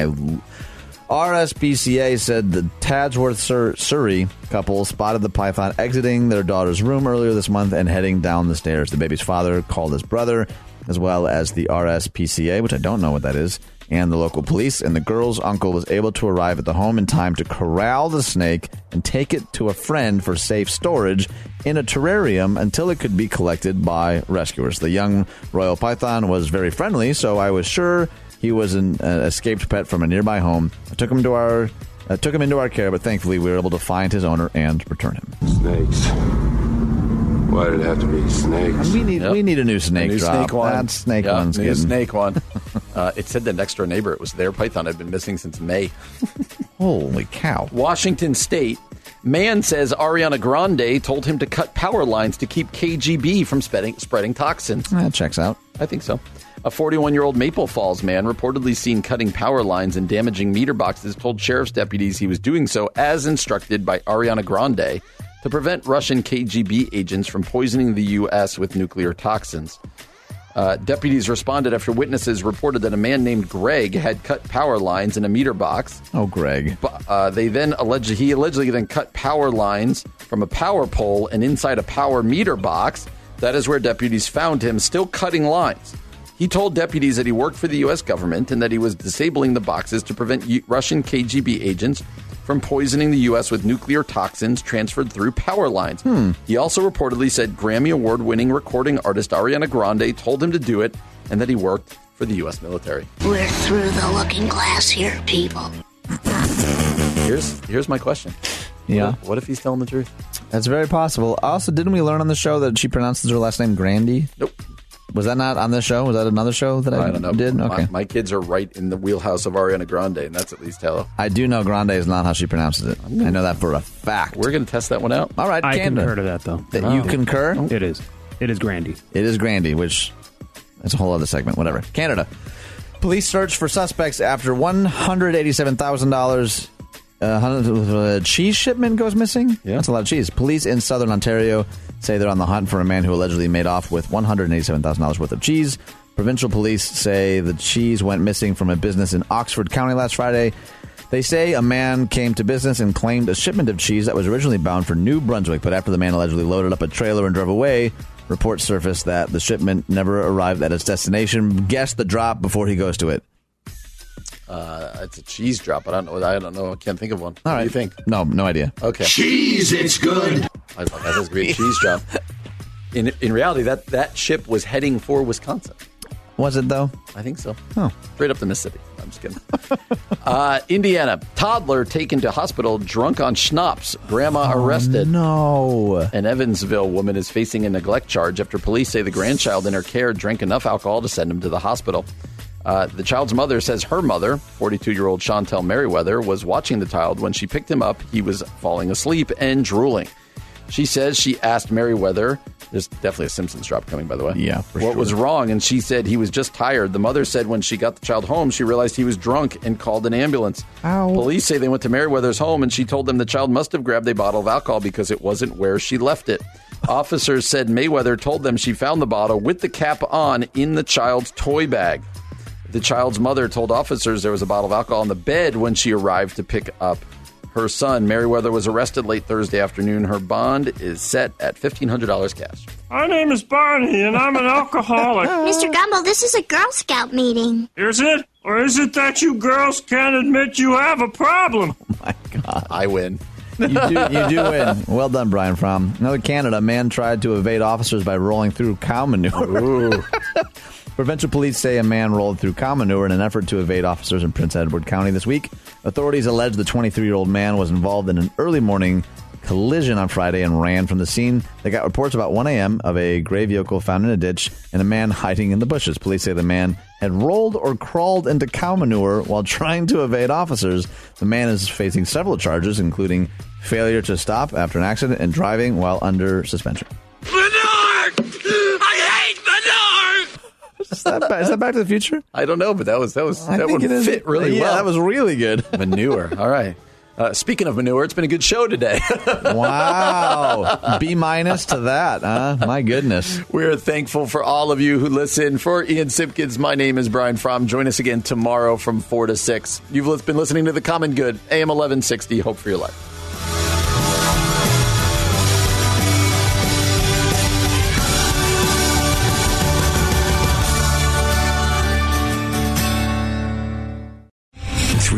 RSPCA said the Tadgeworth, Surrey couple spotted the python exiting their daughter's room earlier this month and heading down the stairs. The baby's father called his brother, as well as the RSPCA, which I don't know what that is, and the local police, and the girl's uncle was able to arrive at the home in time to corral the snake and take it to a friend for safe storage in a terrarium until it could be collected by rescuers. The young royal python was very friendly, so I was sure he was an escaped pet from a nearby home. I took him into our care, but thankfully we were able to find his owner and return him. Snakes. Why did it have to be snakes? We need a new snake drop. Snake one. That snake one's good. Snake one. It said the next door neighbor, it was their python, had been missing since May. Holy cow. Washington State. Man says Ariana Grande told him to cut power lines to keep KGB from spreading toxins. That checks out. I think so. A 41-year-old Maple Falls man reportedly seen cutting power lines and damaging meter boxes told sheriff's deputies he was doing so as instructed by Ariana Grande, to prevent Russian KGB agents from poisoning the U.S. with nuclear toxins. Deputies responded after witnesses reported that a man named Greg had cut power lines in a meter box. Oh, Greg. They then allegedly cut power lines from a power pole and inside a power meter box. That is where deputies found him, still cutting lines. He told deputies that he worked for the U.S. government and that he was disabling the boxes to prevent Russian KGB agents from poisoning the U.S. with nuclear toxins transferred through power lines. He also reportedly said Grammy Award-winning recording artist Ariana Grande told him to do it and that he worked for the U.S. military. We're through the looking glass here, people. Here's my question. Yeah. What if he's telling the truth? That's very possible. Also, didn't we learn on the show that she pronounces her last name Grandy? Nope. Was that not on this show? Was that another show that I don't know. Did? Okay. My kids are right in the wheelhouse of Ariana Grande, and that's at least hello. I do know Grande is not how she pronounces it. I know that for a fact. We're going to test that one out. All right, I concur to that, though. You concur? It is. It is Grandy. It is Grandy, which that's a whole other segment. Whatever. Canada. Police search for suspects after $187,000 cheese shipment goes missing? Yeah. That's a lot of cheese. Police in southern Ontario say they're on the hunt for a man who allegedly made off with $187,000 worth of cheese. Provincial police say the cheese went missing from a business in Oxford County last Friday. They say a man came to business and claimed a shipment of cheese that was originally bound for New Brunswick, but after the man allegedly loaded up a trailer and drove away, reports surfaced that the shipment never arrived at its destination. Guess the drop before he goes to it. It's a cheese drop. But I don't know. I can't think of one. All right. What do you think? No idea. Okay. Cheese, it's good. I thought that was a great cheese drop. In reality, that ship was heading for Wisconsin. Was it, though? I think so. Oh. Straight up the Mississippi. I'm just kidding. Indiana. Toddler taken to hospital drunk on schnapps. Grandma arrested. No. An Evansville woman is facing a neglect charge after police say the grandchild in her care drank enough alcohol to send him to the hospital. The child's mother says her mother, 42-year-old Chantel Merriweather, was watching the child. When she picked him up, he was falling asleep and drooling. She says she asked Merriweather, there's definitely a Simpsons drop coming, by the way. Yeah, for sure. What was wrong? And she said he was just tired. The mother said when she got the child home, she realized he was drunk and called an ambulance. Ow. Police say they went to Merriweather's home, and she told them the child must have grabbed a bottle of alcohol because it wasn't where she left it. Officers said Merriweather told them she found the bottle with the cap on in the child's toy bag. The child's mother told officers there was a bottle of alcohol on the bed when she arrived to pick up her son. Merriweather was arrested late Thursday afternoon. Her bond is set at $1,500 cash. My name is Barney, and I'm an alcoholic. Mr. Gumble, this is a Girl Scout meeting. Is it? Or is it that you girls can't admit you have a problem? Oh, my God. I win. You do win. Well done, Brian Fromm. Another Canada man tried to evade officers by rolling through cow manure. Ooh. Provincial police say a man rolled through cow manure in an effort to evade officers in Prince Edward County this week. Authorities allege the 23-year-old man was involved in an early morning collision on Friday and ran from the scene. They got reports about 1 a.m. of a gray vehicle found in a ditch and a man hiding in the bushes. Police say the man had rolled or crawled into cow manure while trying to evade officers. The man is facing several charges, including failure to stop after an accident and driving while under suspension. Is that Back to the Future? I don't know, but that would fit really well. Yeah, that was really good. Manure. All right. Speaking of manure, it's been a good show today. Wow. B- to that, huh? My goodness. We're thankful for all of you who listen. For Ian Simpkins, my name is Brian Fromm. Join us again tomorrow from 4 to 6. You've been listening to The Common Good, AM 1160, Hope for Your Life.